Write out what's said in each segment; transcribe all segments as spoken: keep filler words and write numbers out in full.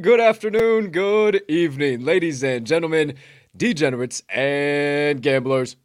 Good afternoon, good evening, ladies and gentlemen, degenerates and gamblers,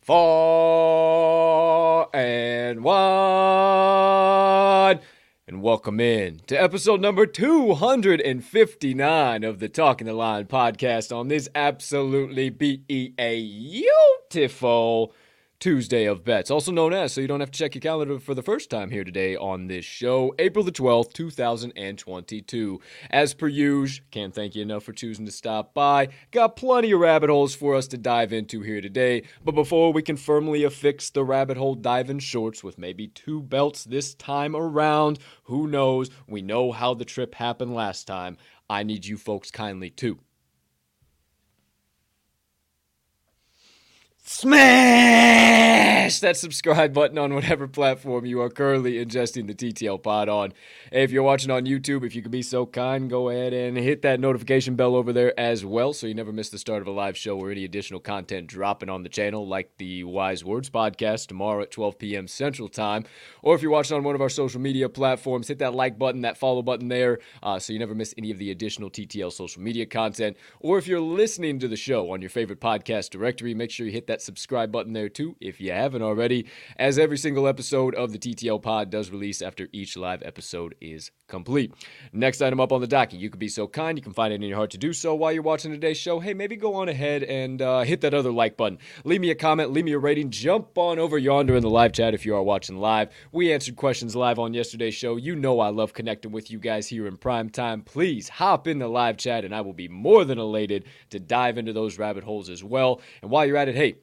far and wide, and welcome in to episode number two fifty-nine of the Talking the Line podcast on this absolutely beautiful Tuesday of Bets, also known as, so you don't have to check your calendar for the first time here today on this show, April the twelfth, two thousand twenty-two. As per usual, can't thank you enough for choosing to stop by. Got plenty of rabbit holes for us to dive into here today, but before we can firmly affix the rabbit hole diving shorts with maybe two belts this time around, who knows, we know how the trip happened last time. I need you folks kindly too. Smash that subscribe button on whatever platform you are currently ingesting the T T L pod on. If you're watching on YouTube, if you could be so kind, go ahead and hit that notification bell over there as well so you never miss the start of a live show or any additional content dropping on the channel like the Wise Words podcast tomorrow at twelve p.m. Central Time. Or if you're watching on one of our social media platforms, hit that like button, that follow button there uh, so you never miss any of the additional T T L social media content. Or if you're listening to the show on your favorite podcast directory, make sure you hit that subscribe button there too if you haven't already, as every single episode of the T T L pod does release after each live episode is complete. Next item up on the docket, you could be so kind, you can find it in your heart to do so while you're watching today's show. Hey, maybe go on ahead and uh, hit that other like button. Leave me a comment, leave me a rating, jump on over yonder in the live chat if you are watching live. We answered questions live on yesterday's show. You know I love connecting with you guys here in prime time. Please hop in the live chat and I will be more than elated to dive into those rabbit holes as well. And while you're at it, hey,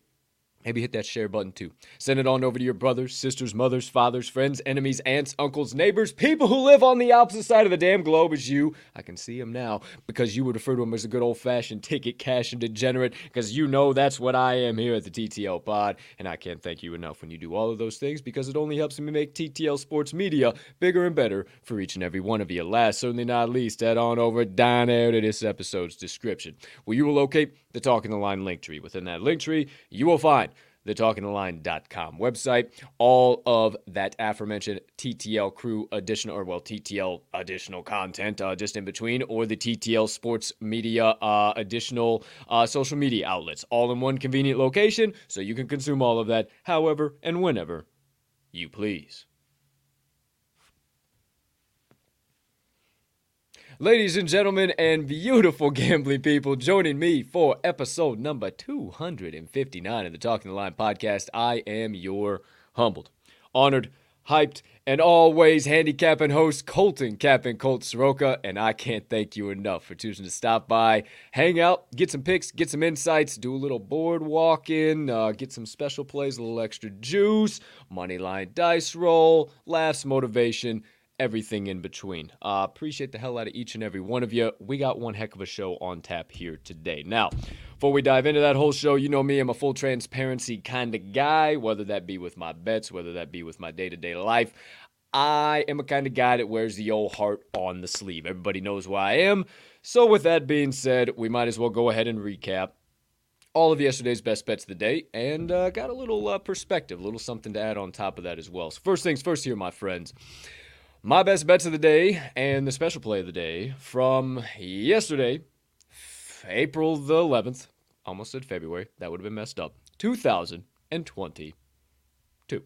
maybe hit that share button too. Send it on over to your brothers, sisters, mothers, fathers, friends, enemies, aunts, uncles, neighbors, people who live on the opposite side of the damn globe as you. I can see them now because you would refer to them as a good old-fashioned ticket cash and degenerate because you know that's what I am here at the T T L pod. And I can't thank you enough when you do all of those things because it only helps me make T T L sports media bigger and better for each and every one of you. Last, certainly not least, head on over down there to this episode's description where you will locate the Talking the Line link tree. Within that link tree, you will find the talking the line dot com website, all of that aforementioned T T L crew additional, or well, T T L additional content uh, just in between, or the T T L sports media uh, additional uh, social media outlets, all in one convenient location, so you can consume all of that however and whenever you please. Ladies and gentlemen and beautiful gambling people, joining me for episode number two fifty-nine of the Talking the Line podcast, I am your humbled, honored, hyped, and always handicapping host, Colton Captain Colt Soroka, and I can't thank you enough for choosing to stop by, hang out, get some picks, get some insights, do a little board walking, uh, get some special plays, a little extra juice, money line dice roll, laughs, motivation, everything in between. Uh, appreciate the hell out of each and every one of you. We got one heck of a show on tap here today. Now, before we dive into that whole show, you know me, I'm a full transparency kind of guy, whether that be with my bets, whether that be with my day-to-day life. I am a kind of guy that wears the old heart on the sleeve. Everybody knows who I am. So with that being said, we might as well go ahead and recap all of yesterday's best bets of the day, and uh, got a little uh, perspective, a little something to add on top of that as well. So first things first here, my friends. My best bets of the day and the special play of the day from yesterday, April the eleventh, almost said February, that would have been messed up, two thousand twenty-two.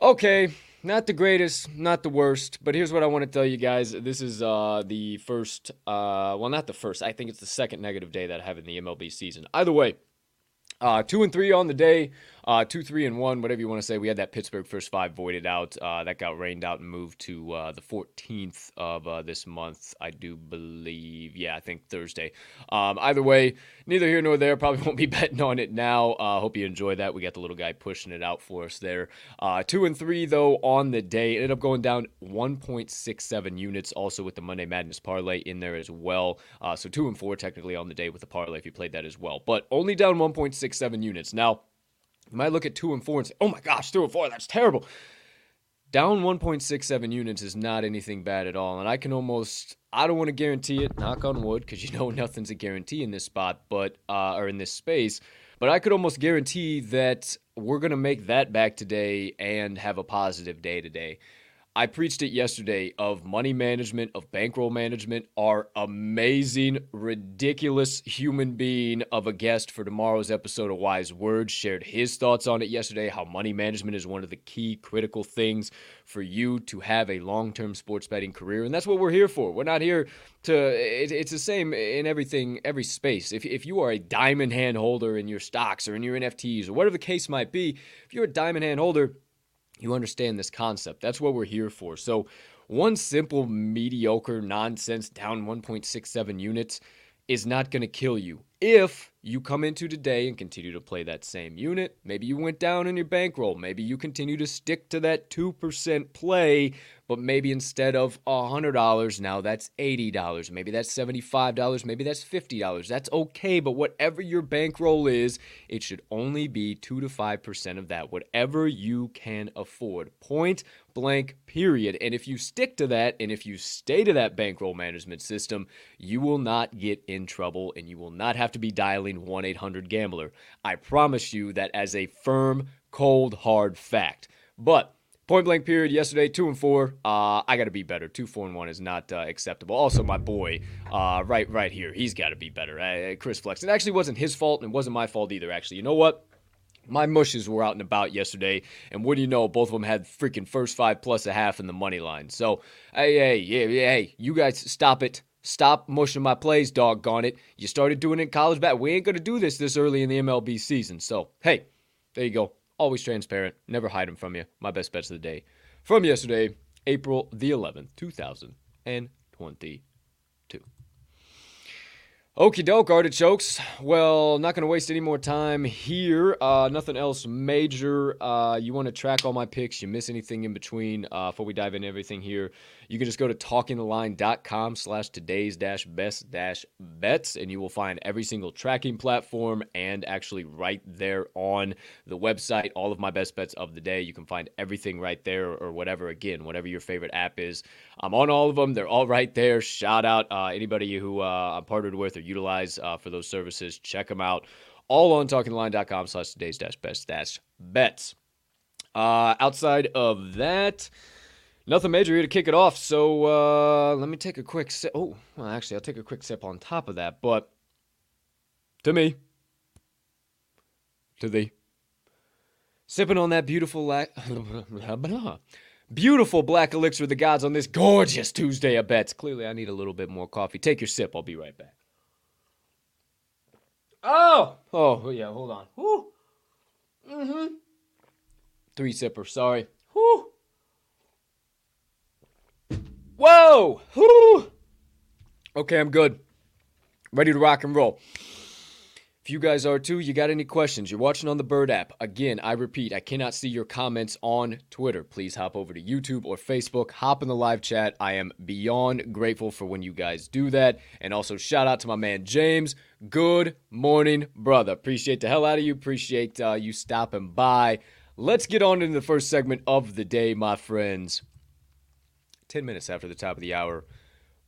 Okay, not the greatest, not the worst, but here's what I want to tell you guys. This is uh, the first, uh, well, not the first. I think it's the second negative day that I have in the M L B season. Either way, uh, two and three on the day, uh, two, three, and one, whatever you want to say. We had that Pittsburgh first five voided out. Uh, that got rained out and moved to uh, the fourteenth of uh, this month, I do believe. Yeah, I think Thursday. Um, either way, neither here nor there. Probably won't be betting on it now. Uh, hope you enjoy that. We got the little guy pushing it out for us there. Uh, two and three, though, on the day. It ended up going down one point six seven units, also with the Monday Madness parlay in there as well. Uh, so two and four technically on the day with the parlay if you played that as well. But only down one point six seven units. Now, you might look at two and four and say, oh my gosh, two and four, that's terrible. Down one point six seven units is not anything bad at all. And I can almost, I don't want to guarantee it, knock on wood, because you know nothing's a guarantee in this spot, but, uh, or in this space. But I could almost guarantee that we're going to make that back today and have a positive day today. I preached it yesterday of money management, of bankroll management. Our amazing, ridiculous human being of a guest for tomorrow's episode of Wise Words shared his thoughts on it yesterday, how money management is one of the key critical things for you to have a long-term sports betting career. And that's what we're here for. We're not here to, it, it's the same in everything, every space. If, if you are a diamond hand holder in your stocks or in your N F Ts or whatever the case might be, if you're a diamond hand holder, you understand this concept. That's what we're here for. So one simple mediocre nonsense down one point six seven units is not going to kill you. If you come into today and continue to play that same unit, maybe you went down in your bankroll, maybe you continue to stick to that two percent play, but maybe instead of one hundred dollars, now that's eighty dollars, maybe that's seventy-five dollars, maybe that's fifty dollars. That's okay, but whatever your bankroll is, it should only be two to five percent of that, whatever you can afford, point blank, period. And if you stick to that, and if you stay to that bankroll management system, you will not get in trouble, and you will not have to be dialing one eight hundred gambler. I promise you that as a firm, cold, hard fact. But point blank period yesterday, two and four. Uh, I got to be better. Two, four, and one is not uh, acceptable. Also, my boy, uh, right, right here, he's got to be better. Uh, Chris Flex. It actually wasn't his fault, and it wasn't my fault either. Actually, you know what? My mushes were out and about yesterday, and what do you know? Both of them had freaking first five plus a half in the money line. So hey, hey, hey, hey, you guys, stop it. Stop mushing my plays, doggone it. You started doing it in college back. We ain't going to do this this early in the M L B season. So, hey, there you go. Always transparent. Never hide them from you. My best bets of the day from yesterday, April the eleventh, two thousand twenty-two. Okie doke, artichokes. Well, not going to waste any more time here. Uh, nothing else major. Uh, you want to track all my picks. You miss anything in between uh, before we dive into everything here. You can just go to talking the line dot com slash today's dash best dash bets, and you will find every single tracking platform and actually right there on the website, all of my best bets of the day. You can find everything right there or whatever, again, whatever your favorite app is. I'm on all of them. They're all right there. Shout out uh, anybody who uh, I'm partnered with or utilize uh, for those services. Check them out. All on talking the line dot com slash today's dash best dash bets. Uh, outside of that, nothing major here to kick it off. So uh, let me take a quick sip. Oh, well, actually, I'll take a quick sip on top of that. But to me, to thee, sipping on that beautiful la- beautiful black elixir of the gods on this gorgeous Tuesday of bets. Clearly, I need a little bit more coffee. Take your sip. I'll be right back. Oh! Oh, yeah, hold on. Woo! Mm-hmm. Three sipper, sorry. Woo! Whoa! Woo! Okay, I'm good. Ready to rock and roll. If you guys are too, you got any questions, you're watching on the Bird app. Again, I repeat, I cannot see your comments on Twitter. Please hop over to YouTube or Facebook. Hop in the live chat. I am beyond grateful for when you guys do that. And also shout out to my man James. Good morning, brother. Appreciate the hell out of you. Appreciate uh, you stopping by. Let's get on into the first segment of the day, my friends. ten minutes after the top of the hour,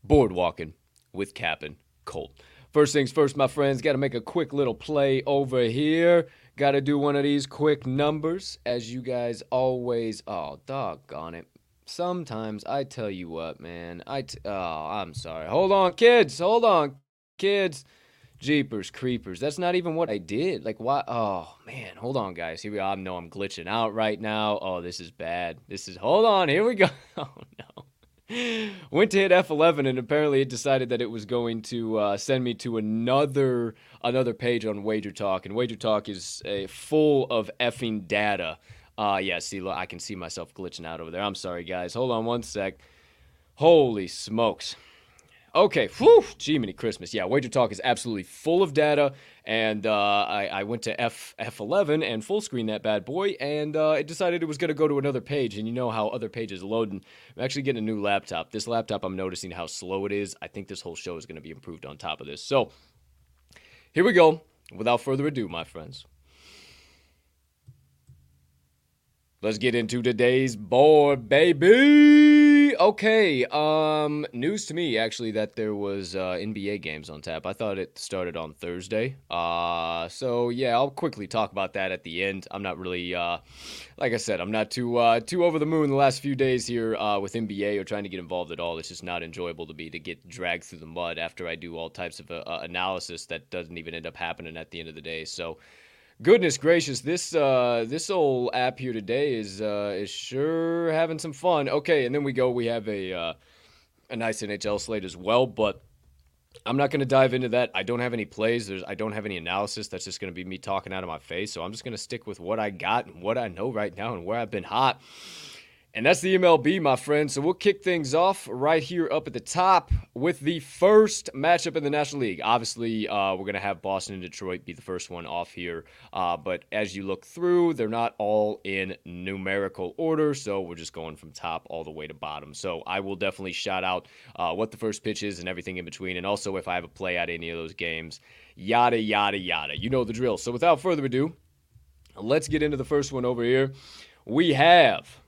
boardwalking with Cap'n Colt. First things first, my friends, got to make a quick little play over here. Got to do one of these quick numbers, as you guys always, oh, doggone it. Sometimes, I tell you what, man, I, t- oh, I'm sorry. Hold on, kids, hold on, kids. Jeepers creepers. That's not even what I did. Like, why? Oh, man. Hold on, guys. Here we are. I know I'm glitching out right now. Oh, this is bad. This is... Hold on. Here we go. Oh, no. Went to hit F eleven, and apparently it decided that it was going to uh, send me to another another page on Wager Talk, and Wager Talk is uh, full of effing data. Uh, yeah, see, look, I can see myself glitching out over there. I'm sorry, guys. Hold on one sec. Holy smokes. Okay, whew, gee, many Christmas. Yeah, Wager Talk is absolutely full of data, and uh, I, I went to F, F eleven and full screen that bad boy, and uh, it decided it was going to go to another page, and you know how other pages loading. I'm actually getting a new laptop. This laptop, I'm noticing how slow it is. I think this whole show is going to be improved on top of this. So, here we go. Without further ado, my friends, let's get into today's board, baby. Okay, um, news to me, actually, that there was uh, N B A games on tap. I thought it started on Thursday. Uh, so, yeah, I'll quickly talk about that at the end. I'm not really, uh, like I said, I'm not too uh, too over the moon the last few days here uh, with N B A or trying to get involved at all. It's just not enjoyable to me to get dragged through the mud after I do all types of uh, analysis that doesn't even end up happening at the end of the day. So, goodness gracious, this uh, this old app here today is uh, is sure having some fun. Okay, and then we go. We have a uh, a nice N H L slate as well, but I'm not going to dive into that. I don't have any plays. There's I don't have any analysis. That's just going to be me talking out of my face. So I'm just going to stick with what I got and what I know right now and where I've been hot. And that's the M L B, my friend. So we'll kick things off right here up at the top with the first matchup in the National League. Obviously, uh, we're going to have Boston and Detroit be the first one off here. Uh, but as you look through, they're not all in numerical order. So we're just going from top all the way to bottom. So I will definitely shout out uh, what the first pitch is and everything in between. And also if I have a play at any of those games, yada, yada, yada. You know the drill. So without further ado, let's get into the first one over here. We have...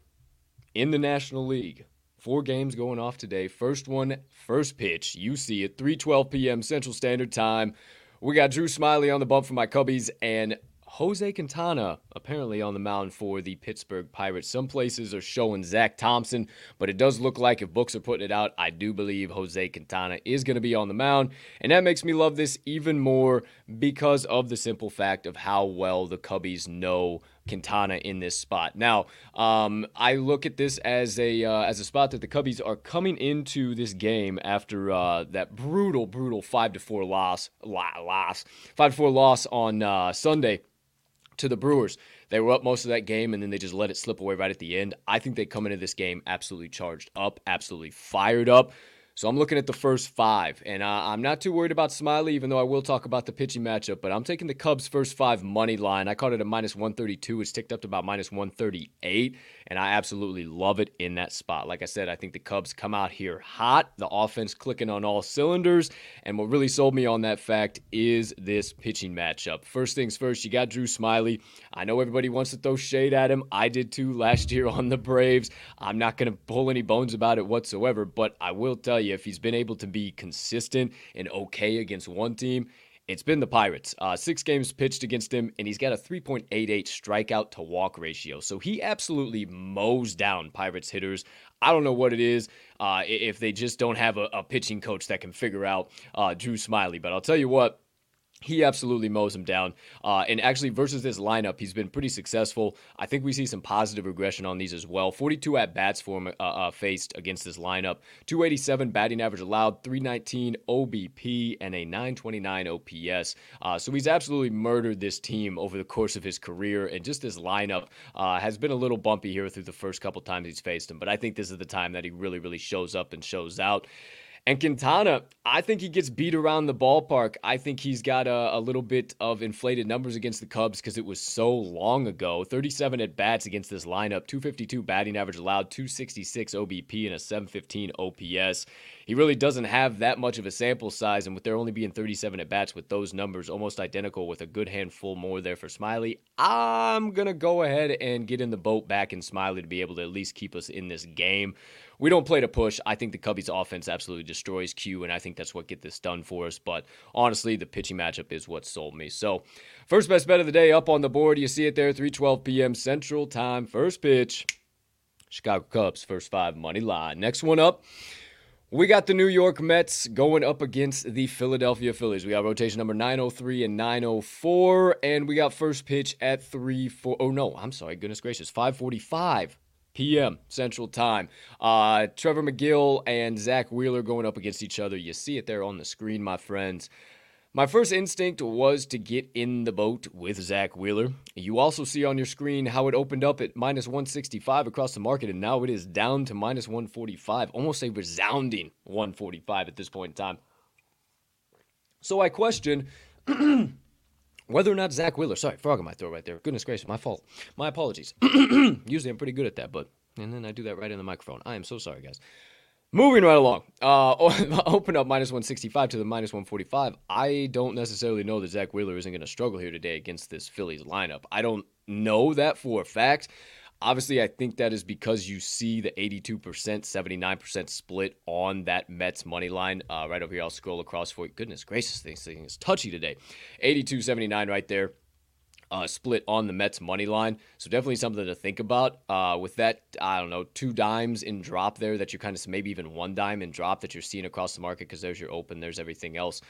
in the National League, four games going off today. First one, first pitch. You see it, three twelve p.m. Central Standard Time. We got Drew Smiley on the bump for my Cubbies and Jose Quintana apparently on the mound for the Pittsburgh Pirates. Some places are showing Zach Thompson, but it does look like if books are putting it out, I do believe Jose Quintana is going to be on the mound. And that makes me love this even more because of the simple fact of how well the Cubbies know Quintana in this spot. Now, um, I look at this as a uh, as a spot that the Cubbies are coming into this game after uh, that brutal, brutal five to four loss, loss, five to four loss on uh, Sunday to the Brewers. They were up most of that game, and then they just let it slip away right at the end. I think they come into this game absolutely charged up, absolutely fired up. So I'm looking at the first five, and uh, I'm not too worried about Smiley, even though I will talk about the pitching matchup, but I'm taking the Cubs' first five money line. I caught it at minus one thirty-two. It's ticked up to about minus one thirty-eight, and I absolutely love it in that spot. Like I said, I think the Cubs come out here hot, the offense clicking on all cylinders, and what really sold me on that fact is this pitching matchup. First things first, you got Drew Smiley. I know everybody wants to throw shade at him. I did too last year on the Braves. I'm not going to pull any bones about it whatsoever, but I will tell you, if he's been able to be consistent and okay against one team, it's been the Pirates. Uh, six games pitched against him, and he's got a three point eight eight strikeout-to-walk ratio. So he absolutely mows down Pirates hitters. I don't know what it is uh, if they just don't have a, a pitching coach that can figure out uh, Drew Smiley. But I'll tell you what, he absolutely mows him down. Uh, and actually, versus this lineup, he's been pretty successful. I think we see some positive regression on these as well. forty-two at-bats for him uh, uh, faced against this lineup. two eighty-seven batting average allowed, three nineteen O B P, and a nine twenty-nine O P S. Uh, so he's absolutely murdered this team over the course of his career. And just this lineup uh, has been a little bumpy here through the first couple times he's faced him. But I think this is the time that he really, really shows up and shows out. And Quintana, I think he gets beat around the ballpark. I think he's got a, a little bit of inflated numbers against the Cubs because it was so long ago. thirty-seven at-bats against this lineup, two fifty-two batting average allowed, two sixty-six O B P, and a seven fifteen O P S. He really doesn't have that much of a sample size, and with there only being thirty-seven at-bats with those numbers, almost identical with a good handful more there for Smiley, I'm going to go ahead and get in the boat back in Smiley to be able to at least keep us in this game. We don't play to push. I think the Cubbies offense absolutely destroys Q, and I think that's what get this done for us. But honestly, the pitching matchup is what sold me. So first best bet of the day up on the board. You see it there, three twelve p.m. Central Time. First pitch, Chicago Cubs, first five money line. Next one up, We got the New York Mets going up against the Philadelphia Phillies. We got rotation number nine oh three and nine oh four, and we got first pitch at three four. Oh, no, I'm sorry. Goodness gracious. five forty-five p.m. Central Time. Uh, Trevor McGill and Zach Wheeler going up against each other. You see it there on the screen, my friends. My first instinct was to get in the boat with Zach Wheeler. You also see on your screen how it opened up at minus one sixty-five across the market, and now it is down to minus one forty-five, almost a resounding one forty-five at this point in time. So I question whether or not Zach Wheeler, sorry, frog in my throat right there. Goodness gracious, my fault. My apologies. Usually I'm pretty good at that, but, and then I do that right in the microphone. I am so sorry, guys. Moving right along, uh, open up minus one sixty-five to the minus one forty-five. I don't necessarily know that Zach Wheeler isn't going to struggle here today against this Phillies lineup. I don't know that for a fact. Obviously, I think that is because you see the eighty-two percent, seventy-nine percent split on that Mets money line. Uh, right over here, I'll scroll across for you. Goodness gracious, this thing is touchy today. eighty-two seventy-nine right there. Uh, split on the Mets money line. So definitely something to think about uh, with that, I don't know, two dimes in drop there that you're kind of, maybe even one dime in drop that you're seeing across the market, because there's your open, there's everything else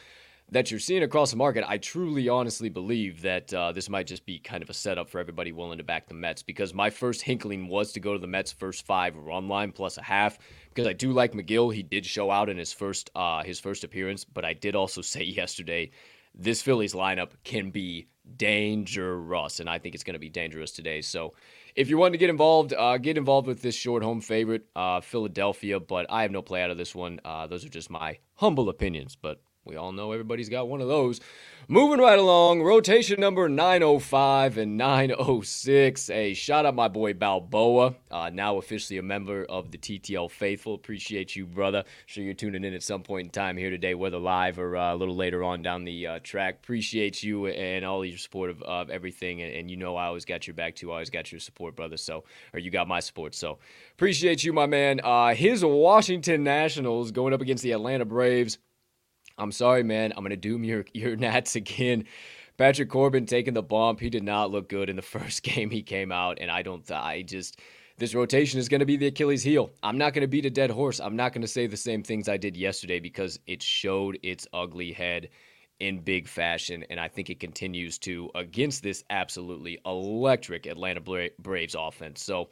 that you're seeing across the market. I truly honestly believe that uh, this might just be kind of a setup for everybody willing to back the Mets, because my first hinkling was to go to the Mets first five run line plus a half, because I do like McGill. He did show out in his first uh, his first appearance, but I did also say yesterday this Phillies lineup can be dangerous, and I think it's going to be dangerous today. So if you want to get involved, uh, get involved with this short home favorite, uh, Philadelphia, but I have no play out of this one. Uh, those are just my humble opinions, but we all know everybody's got one of those. Moving right along, rotation number nine oh five and nine oh six. Hey, shout out my boy Balboa, uh, now officially a member of the T T L Faithful. Appreciate you, brother. Sure you're tuning in at some point in time here today, whether live or uh, a little later on down the uh, track. Appreciate you and all your support of, of everything. And, and you know I always got your back, too. I always got your support, brother. So, or you got my support. So, appreciate you, my man. Uh, his Washington Nationals going up against the Atlanta Braves. I'm sorry, man. I'm going to doom your, your Nats again. Patrick Corbin taking the bump. He did not look good in the first game he came out, and I don't, I just, this rotation is going to be the Achilles heel. I'm not going to beat a dead horse. I'm not going to say the same things I did yesterday, because it showed its ugly head in big fashion, and I think it continues to against this absolutely electric Atlanta Bra- Braves offense. So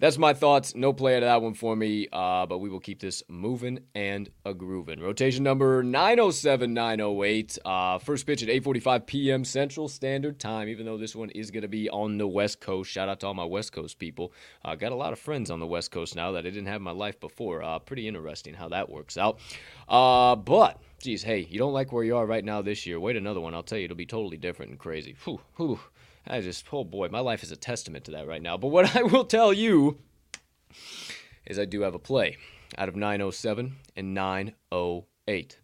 that's my thoughts. No play out of that one for me, uh, but we will keep this moving and a-grooving. Rotation number nine oh seven, nine oh eight. Uh, first pitch at eight forty-five p.m. Central Standard Time, even though this one is going to be on the West Coast. Shout out to all my West Coast people. I uh, got a lot of friends on the West Coast now that I didn't have in my life before. Uh, pretty interesting how that works out. Uh, but, geez, hey, you don't like where you are right now this year. Wait another one. I'll tell you, it'll be totally different and crazy. Whew, whew. I just, oh boy, my life is a testament to that right now. But what I will tell you is I do have a play out of nine oh seven and nine oh eight.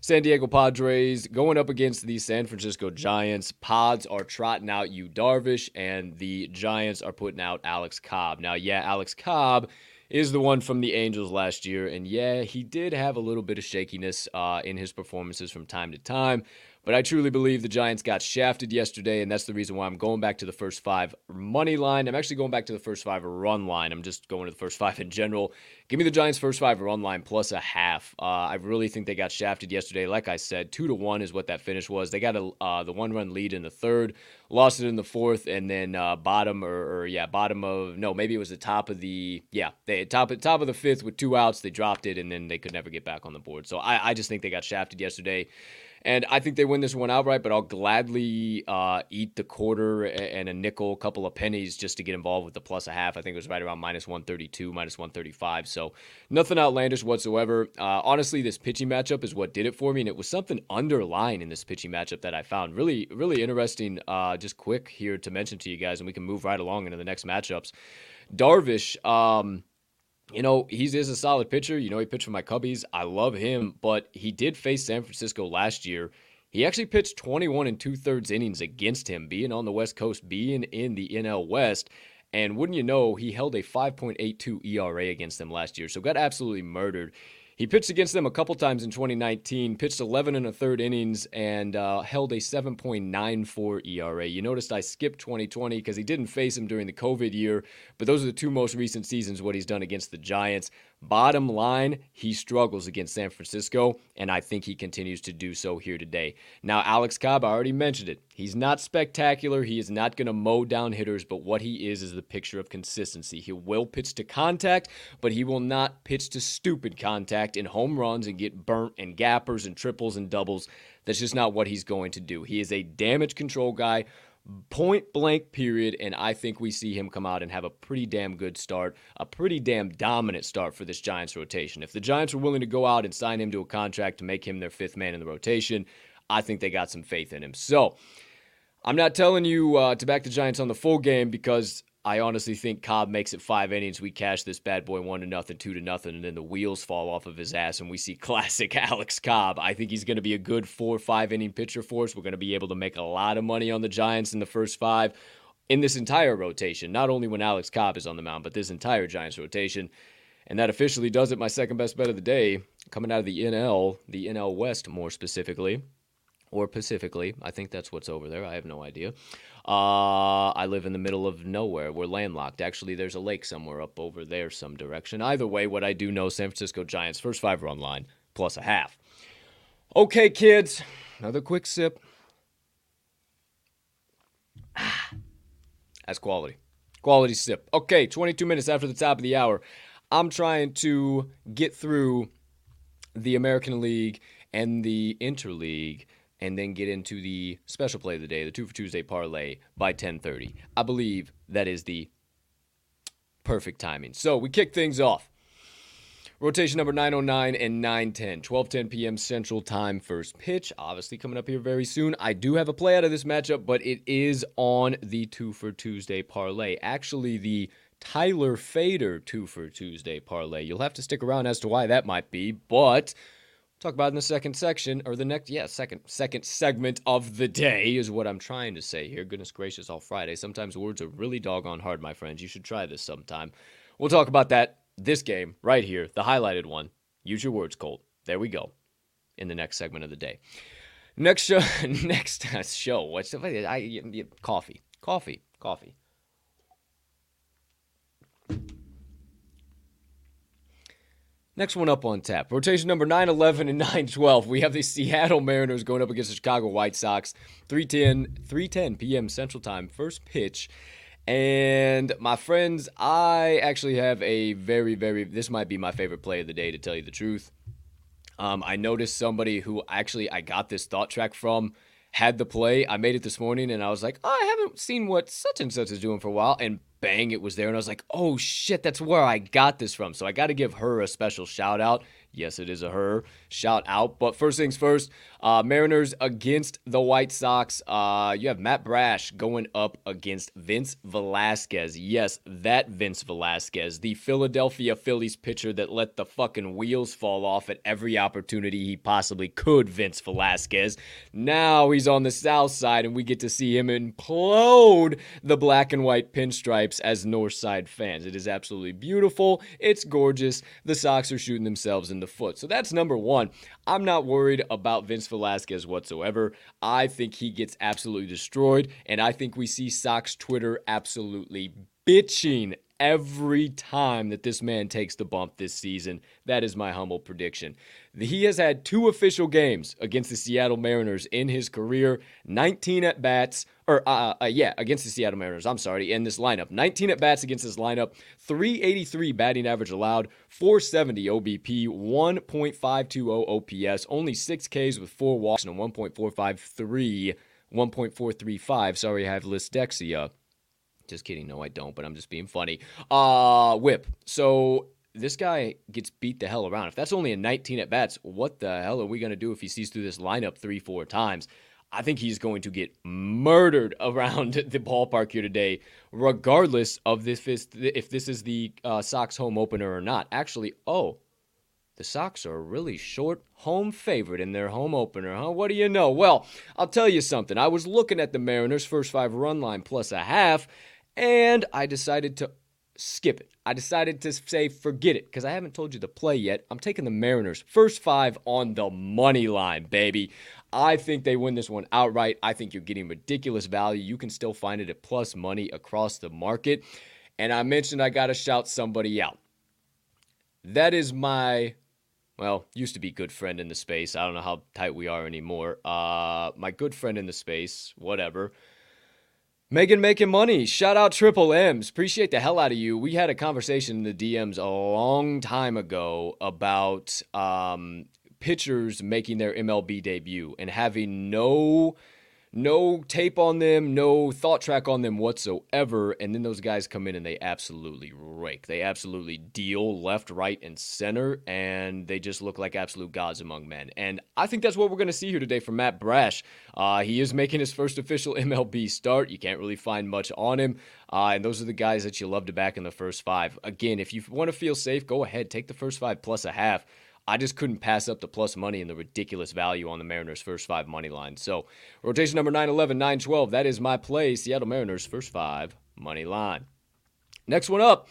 San Diego Padres going up against the San Francisco Giants. Pods are trotting out Yu Darvish, and the Giants are putting out Alex Cobb. Now, yeah, Alex Cobb is the one from the Angels last year, and yeah, he did have a little bit of shakiness uh, in his performances from time to time. But I truly believe the Giants got shafted yesterday, and that's the reason why I'm going back to the first five money line. I'm actually going back to the first five run line. I'm just going to the first five in general. Give me the Giants' first five run line plus a half. Uh, I really think they got shafted yesterday. Like I said, two to one is what that finish was. They got a, uh, the one-run lead in the third, lost it in the fourth, and then uh, bottom or, or yeah, bottom of no, maybe it was the top of the yeah, they top top of the fifth with two outs. They dropped it, and then they could never get back on the board. So I, I just think they got shafted yesterday. And I think they win this one outright, but I'll gladly uh, eat the quarter and a nickel, a couple of pennies just to get involved with the plus a half. I think it was right around minus one thirty-two, minus one thirty-five. So nothing outlandish whatsoever. Uh, honestly, this pitching matchup is what did it for me. And it was something underlying in this pitching matchup that I found really, really interesting. Uh, just quick here to mention to you guys, and we can move right along into the next matchups. Darvish, um, You know, he is a solid pitcher. You know, he pitched for my Cubbies. I love him, but he did face San Francisco last year. He actually pitched twenty-one and two-thirds innings against him, being on the West Coast, being in the N L West. And wouldn't you know, he held a five point eight two E R A against them last year, so got absolutely murdered. He pitched against them a couple times in twenty nineteen, pitched eleven and a third innings, and uh, held a seven point nine four E R A. You noticed I skipped twenty twenty because he didn't face him during the COVID year, but those are the two most recent seasons what he's done against the Giants. Bottom line, he struggles against San Francisco, and I think he continues to do so here today. Now, Alex Cobb, I already mentioned it. He's not spectacular. He is not going to mow down hitters, but what he is is the picture of consistency. He will pitch to contact, but he will not pitch to stupid contact and home runs and get burnt and gappers and triples and doubles. That's just not what he's going to do. He is a damage control guy, point blank period, and I think we see him come out and have a pretty damn good start, a pretty damn dominant start for this Giants rotation. If the Giants were willing to go out and sign him to a contract to make him their fifth man in the rotation, I think they got some faith in him. So I'm not telling you uh, to back the Giants on the full game because I honestly think Cobb makes it five innings. We cash this bad boy one to nothing, two to nothing, and then the wheels fall off of his ass, and we see classic Alex Cobb. I think he's going to be a good four, five inning pitcher for us. We're going to be able to make a lot of money on the Giants in the first five in this entire rotation, not only when Alex Cobb is on the mound, but this entire Giants rotation. And that officially does it. My second best bet of the day, coming out of the N L, the N L West more specifically, or Pacifically. I think that's what's over there. I have no idea. Uh, I live in the middle of nowhere. We're landlocked. Actually, there's a lake somewhere up over there some direction. Either way, what I do know, San Francisco Giants, first five run line, plus a half. Okay, kids. Another quick sip. Ah, that's quality. Quality sip. Okay, twenty-two minutes after the top of the hour. I'm trying to get through the American League and the Interleague, and then get into the special play of the day, the two for Tuesday parlay, by ten thirty. I believe that is the perfect timing. So we kick things off. Rotation number nine oh nine and nine ten, twelve ten p.m. Central Time, first pitch. Obviously coming up here very soon. I do have a play out of this matchup, but it is on the two for Tuesday parlay. Actually, the Tyler Fader two for Tuesday parlay. You'll have to stick around as to why that might be, but talk about in the second section, or the next, yeah, second second segment of the day is what I'm trying to say here. Goodness gracious, all Friday. Sometimes words are really doggone hard, my friends. You should try this sometime. We'll talk about that, this game, right here, the highlighted one. Use your words, Colt. There we go, in the next segment of the day. Next show, next show, what's the, I, you, you, coffee, coffee, coffee. Next one up on tap, rotation number nine eleven and nine twelve. We have the Seattle Mariners going up against the Chicago White Sox, three ten p.m. Central Time, first pitch. And my friends, I actually have a very, very, this might be my favorite play of the day, to tell you the truth. Um, I noticed somebody who actually I got this thought track from had the play. I made it this morning, and I was like, oh, I haven't seen what such and such is doing for a while, and bang, it was there, and I was like, oh, shit, that's where I got this from, so I got to give her a special shout-out. Yes, it is a her shout-out, but first things first, uh, Mariners against the White Sox. Uh, you have Matt Brash going up against Vince Velasquez. Yes, that Vince Velasquez, the Philadelphia Phillies pitcher that let the fucking wheels fall off at every opportunity he possibly could, Vince Velasquez. Now he's on the south side, and we get to see him implode the black and white pinstripe as Northside fans. It is absolutely beautiful. It's gorgeous. The Sox are shooting themselves in the foot. So that's number one. I'm not worried about Vince Velasquez whatsoever. I think he gets absolutely destroyed, and I think we see Sox Twitter absolutely bitching every time that this man takes the bump this season. That is my humble prediction. He has had two official games against the Seattle Mariners in his career, nineteen at-bats, Or, uh, uh, yeah, against the Seattle Mariners, I'm sorry, in this lineup. nineteen at-bats against this lineup, three eighty-three batting average allowed, four seventy O B P, one point five two zero O P S, only six Ks with four walks, and a one point four five three, one point four three five, sorry, I have dyslexia. Just kidding, no, I don't, but I'm just being funny. Uh, whip. So this guy gets beat the hell around. If that's only a nineteen at-bats, what the hell are we going to do if he sees through this lineup three, four times? I think he's going to get murdered around the ballpark here today, regardless of this is, if this is the uh, Sox home opener or not. Actually, oh, the Sox are a really short home favorite in their home opener, huh? What do you know? Well, I'll tell you something. I was looking at the Mariners' first five run line plus a half, and I decided to skip it. I decided to say forget it because I haven't told you the play yet. I'm taking the Mariners first five on the money line, baby. I think they win this one outright. I think you're getting ridiculous value. You can still find it at plus money across the market. And I mentioned I got to shout somebody out. that is my, well, used to be good friend in the space. I don't know how tight we are anymore. Uh, my good friend in the space, whatever. Megan making money. Shout out Triple M's. Appreciate the hell out of you. We had a conversation in the D Ms a long time ago about um, pitchers making their M L B debut and having no... No tape on them, no thought track on them whatsoever, and then those guys come in and they absolutely rake. They absolutely deal left, right, and center, and they just look like absolute gods among men. And I think that's what we're going to see here today from Matt Brash. Uh, he is making his first official M L B start. You can't really find much on him, uh, and those are the guys that you love to back in the first five. Again, if you want to feel safe, go ahead. Take the first five plus a half. I just couldn't pass up the plus money and the ridiculous value on the Mariners' first five money line. So, rotation number nine eleven, nine twelve, that is my play, Seattle Mariners' first five money line. Next one up,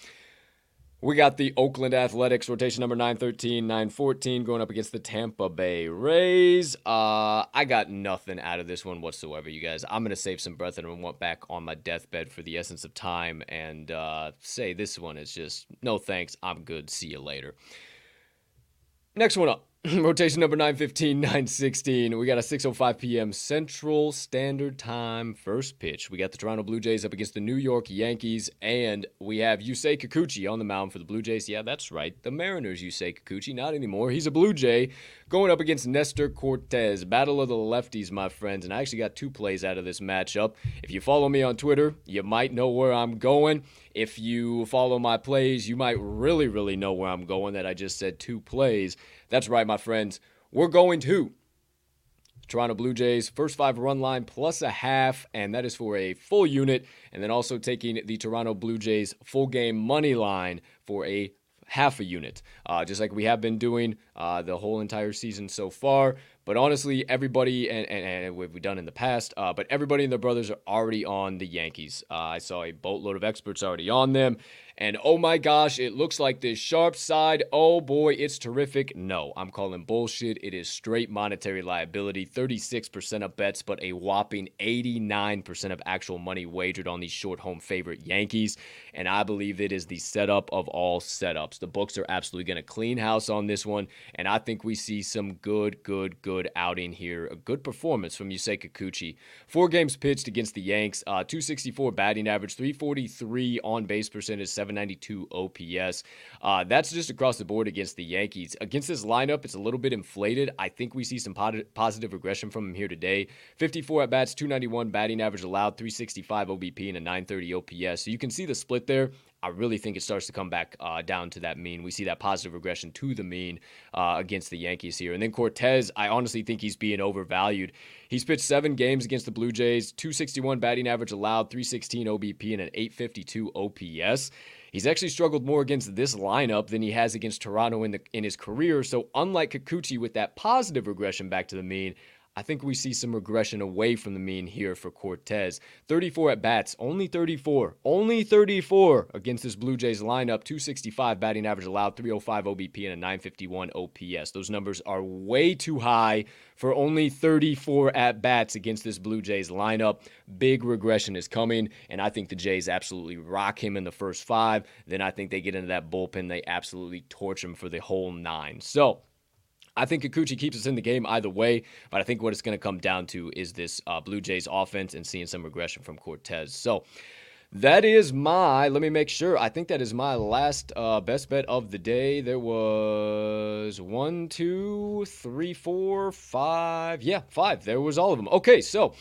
we got the Oakland Athletics, rotation number nine thirteen, nine fourteen, going up against the Tampa Bay Rays. Uh, I got nothing out of this one whatsoever, you guys. I'm going to save some breath and went back on my deathbed for the essence of time and uh, say this one is just, no thanks, I'm good, see you later. Next one up, rotation number nine fifteen, nine sixteen. We got a six oh five p.m. Central Standard Time first pitch. We got the Toronto Blue Jays up against the New York Yankees, and we have Yusei Kikuchi on the mound for the Blue Jays. Yeah, that's right. The Mariners, Yusei Kikuchi, not anymore. He's a Blue Jay going up against Nestor Cortes. Battle of the lefties, my friends, and I actually got two plays out of this matchup. If you follow me on Twitter, you might know where I'm going. If you follow my plays, you might really, really know where I'm going that I just said two plays. That's right, my friends. We're going to Toronto Blue Jays, first five run line plus a half, and that is for a full unit. And then also taking the Toronto Blue Jays full game money line for a half a unit, uh, just like we have been doing uh, the whole entire season so far. But honestly, everybody, and, and, and what we've done in the past, uh, but everybody and their brothers are already on the Yankees. Uh, I saw a boatload of experts already on them. And oh my gosh, it looks like this sharp side. Oh boy, it's terrific. No, I'm calling bullshit. It is straight monetary liability. thirty-six percent of bets, but a whopping eighty-nine percent of actual money wagered on these short home favorite Yankees. And I believe it is the setup of all setups. The books are absolutely going to clean house on this one. And I think we see some good, good, good. Good outing here. A good performance from Yusei Kikuchi. Four games pitched against the Yanks. Uh, two sixty-four batting average, three forty-three on base percentage, seven ninety-two O P S. Uh, that's just across the board against the Yankees. Against this lineup, it's a little bit inflated. I think we see some pod- positive regression from him here today. fifty-four at bats, two ninety-one batting average allowed, three sixty-five O B P, and a nine thirty O P S. So you can see the split there. I really think it starts to come back uh, down to that mean. We see that positive regression to the mean uh, against the Yankees here. And then Cortes, I honestly think he's being overvalued. He's pitched seven games against the Blue Jays, two sixty-one batting average allowed, three sixteen O B P, and an eight fifty-two O P S. He's actually struggled more against this lineup than he has against Toronto in, the, in his career. So unlike Kikuchi with that positive regression back to the mean, I think we see some regression away from the mean here for Cortes. thirty-four at-bats, only thirty-four. Only thirty-four against this Blue Jays lineup. two sixty-five batting average allowed, three oh five O B P, and a nine fifty-one O P S. Those numbers are way too high for only thirty-four at-bats against this Blue Jays lineup. Big regression is coming, and I think the Jays absolutely rock him in the first five. Then I think they get into that bullpen. They absolutely torch him for the whole nine. So I think Kikuchi keeps us in the game either way, but I think what it's going to come down to is this uh, Blue Jays offense and seeing some regression from Cortes. So that is my, let me make sure, I think that is my last uh, best bet of the day. There was one, two, three, four, five, yeah, five. There was all of them. Okay, so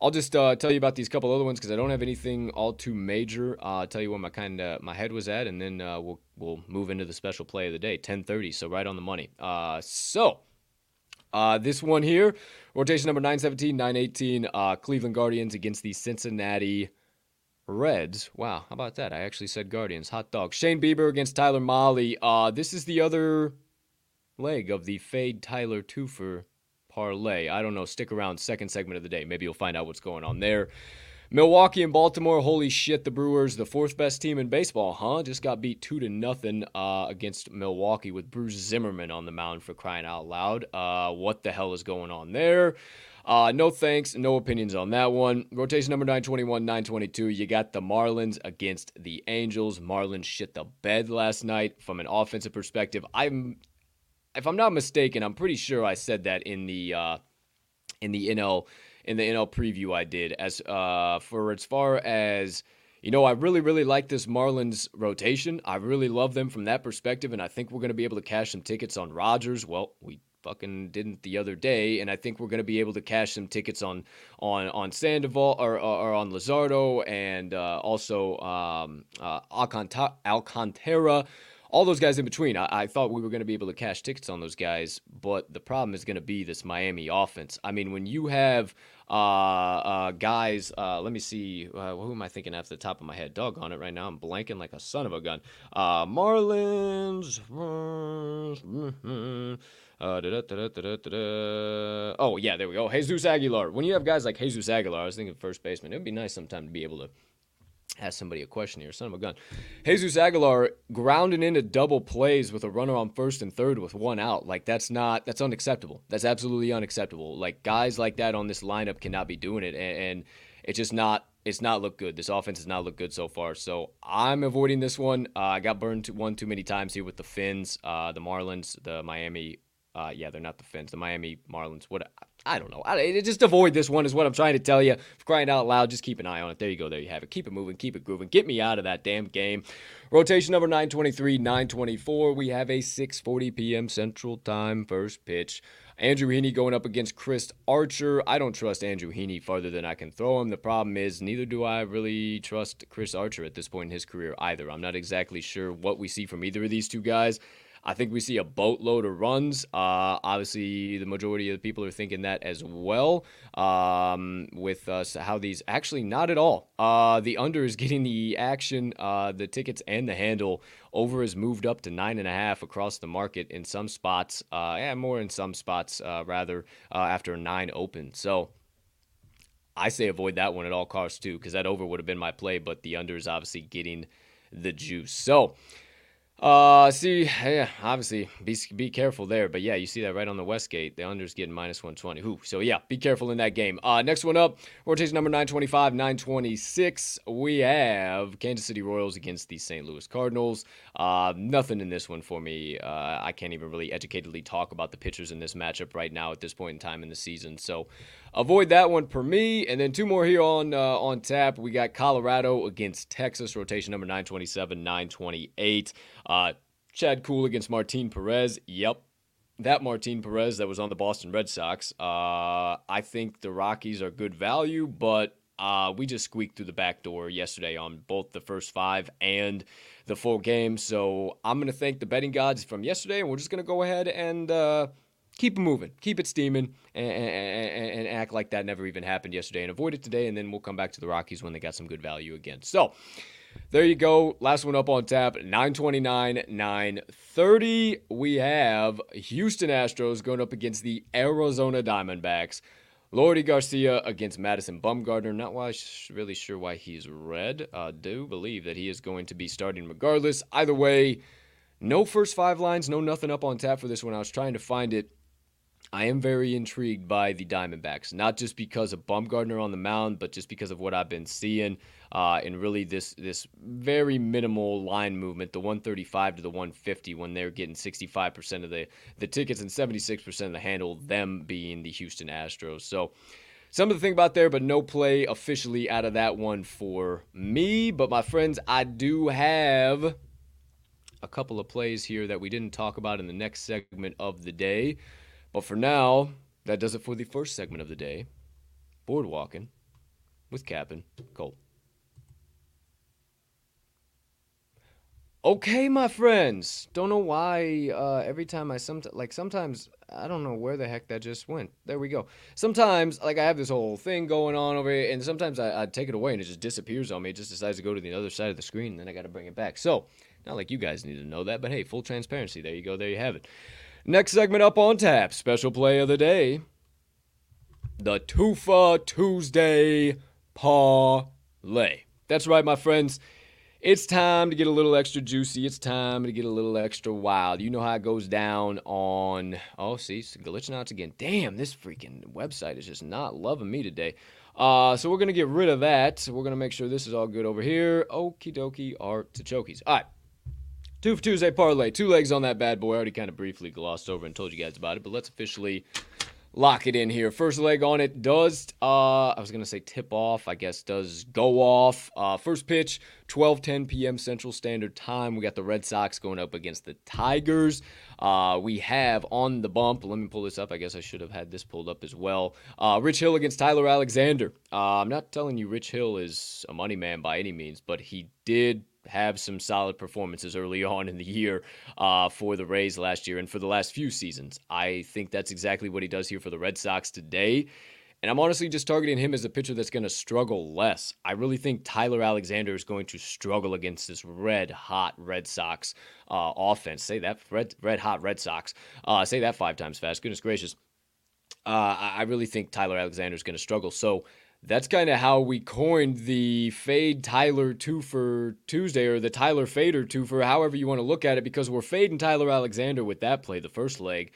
I'll just uh, tell you about these couple other ones because I don't have anything all too major. Uh, I'll tell you where my kind of my head was at, and then uh, we'll we'll move into the special play of the day. ten thirty, so right on the money. Uh, so uh, this one here, rotation number nine seventeen, nine eighteen. Uh, Cleveland Guardians against the Cincinnati Reds. Wow, how about that? I actually said Guardians. Hot dog. Shane Bieber against Tyler Molly. Uh, this is the other leg of the fade Tyler twofer parlay. I don't know. Stick around. Second segment of the day. Maybe you'll find out what's going on there. Milwaukee and Baltimore. Holy shit. The Brewers, the fourth best team in baseball, huh? Just got beat two to nothing uh, against Milwaukee with Bruce Zimmerman on the mound for crying out loud. Uh, what the hell is going on there? Uh, no thanks, no opinions on that one. Rotation number nine twenty-one, nine twenty-two, you got the Marlins against the Angels. Marlins shit the bed last night from an offensive perspective. I'm, if I'm not mistaken, I'm pretty sure I said that in the uh, in the N L in the N L preview I did. As uh, for as far as, you know, I really, really like this Marlins rotation. I really love them from that perspective, and I think we're going to be able to cash some tickets on Rodgers. Well, we fucking didn't the other day, and I think we're going to be able to cash some tickets on on on Sandoval or, or, or on Luzardo and uh, also um, uh, Alcant- Alcantara, all those guys in between. I, I thought we were going to be able to cash tickets on those guys, but the problem is going to be this Miami offense. I mean, when you have uh, uh, guys, uh, let me see, uh, who am I thinking off the top of my head? Doggone it, right now I'm blanking like a son of a gun. Uh, Marlins. Mm-hmm. Uh, da, da, da, da, da, da. Oh, yeah, there we go. Jesus Aguilar. When you have guys like Jesus Aguilar, I was thinking first baseman. It would be nice sometime to be able to ask somebody a question here. Son of a gun. Jesus Aguilar grounding into double plays with a runner on first and third with one out. Like, that's not, that's unacceptable. That's absolutely unacceptable. Like, guys like that on this lineup cannot be doing it. And, and it's just not, it's not looked good. This offense has not looked good so far. So I'm avoiding this one. Uh, I got burned one too many times here with the Finns, uh, the Marlins, the Miami. Uh, yeah, they're not the Fins. The Miami Marlins. What? I don't know. I, just avoid this one is what I'm trying to tell you. For crying out loud, just keep an eye on it. There you go. There you have it. Keep it moving. Keep it grooving. Get me out of that damn game. Rotation number nine twenty-three, nine twenty-four. We have a six forty p.m. Central Time first pitch. Andrew Heaney going up against Chris Archer. I don't trust Andrew Heaney farther than I can throw him. The problem is neither do I really trust Chris Archer at this point in his career either. I'm not exactly sure what we see from either of these two guys. I think we see a boatload of runs. Uh, obviously, the majority of the people are thinking that as well um, with uh, how these... Actually, not at all. Uh, the under is getting the action, uh, the tickets, and the handle. Over is moved up to nine point five across the market in some spots. Uh, yeah, more in some spots, uh, rather, uh, after nine open. So I say avoid that one at all costs, too, because that over would have been my play, but the under is obviously getting the juice. So... Uh, see, yeah, obviously, be be careful there. But, yeah, you see that right on the Westgate. The under's getting minus one twenty. Ooh, so, yeah, be careful in that game. Uh, next one up, rotation number nine twenty-five, nine twenty-six. We have Kansas City Royals against the Saint Louis Cardinals. Uh, nothing in this one for me. Uh, I can't even really educatedly talk about the pitchers in this matchup right now at this point in time in the season. So, avoid that one for me. And then two more here on, uh, on tap. We got Colorado against Texas, rotation number nine twenty-seven, nine twenty-eight. Uh, Chad Kuhl against Martin Perez. Yep, that Martin Perez that was on the Boston Red Sox. Uh, I think the Rockies are good value, but uh, we just squeaked through the back door yesterday on both the first five and the full game. So I'm going to thank the betting gods from yesterday, and we're just going to go ahead and... Uh, Keep it moving, keep it steaming, and, and, and act like that never even happened yesterday and avoid it today, and then we'll come back to the Rockies when they got some good value again. So, there you go. Last one up on tap, nine twenty-nine, nine thirty. We have Houston Astros going up against the Arizona Diamondbacks. Lordy Garcia against Madison Bumgarner. Not why, really sure why he's red. I do believe that he is going to be starting regardless. Either way, no first five lines, no nothing up on tap for this one. I was trying to find it. I am very intrigued by the Diamondbacks, not just because of Bumgarner on the mound, but just because of what I've been seeing uh, and really this this very minimal line movement, the one thirty-five to the one fifty when they're getting sixty-five percent of the, the tickets and seventy-six percent of the handle, them being the Houston Astros. So something to think about there, but no play officially out of that one for me. But my friends, I do have a couple of plays here that we didn't talk about in the next segment of the day. But for now, that does it for the first segment of the day. Boardwalking with Captain Colt. Okay, my friends. Don't know why uh, every time I some like sometimes I don't know where the heck that just went. There we go. Sometimes like I have this whole thing going on over here, and sometimes I, I take it away and it just disappears on me. It just decides to go to the other side of the screen, and then I got to bring it back. So not like you guys need to know that, but hey, full transparency. There you go. There you have it. Next segment up on tap, special play of the day, the Tufa Tuesday Parlay. That's right, my friends. It's time to get a little extra juicy. It's time to get a little extra wild. You know how it goes down on... Oh, see, it's glitching out again. Damn, this freaking website is just not loving me today. Uh, so we're going to get rid of that. We're going to make sure this is all good over here. Okie dokie, art to chokies. All right. Two for Tuesday parlay. Two legs on that bad boy. I already kind of briefly glossed over and told you guys about it, but let's officially lock it in here. First leg on it does, uh, I was going to say tip off, I guess, does go off. Uh, first pitch, twelve ten p.m. Central Standard Time. We got the Red Sox going up against the Tigers. Uh, we have on the bump, let me pull this up. I guess I should have had this pulled up as well. Uh, Rich Hill against Tyler Alexander. Uh, I'm not telling you Rich Hill is a money man by any means, but he did have some solid performances early on in the year uh, for the Rays last year and for the last few seasons. I think that's exactly what he does here for the Red Sox today. And I'm honestly just targeting him as a pitcher that's going to struggle less. I really think Tyler Alexander is going to struggle against this red-hot Red Sox uh, offense. Say that, red, red-hot Red Sox. Uh, say that five times fast. Goodness gracious. Uh, I really think Tyler Alexander is going to struggle. So that's kind of how we coined the Fade Tyler two for Tuesday, or the Tyler Fader two for, however you want to look at it, because we're fading Tyler Alexander with that play, the first leg.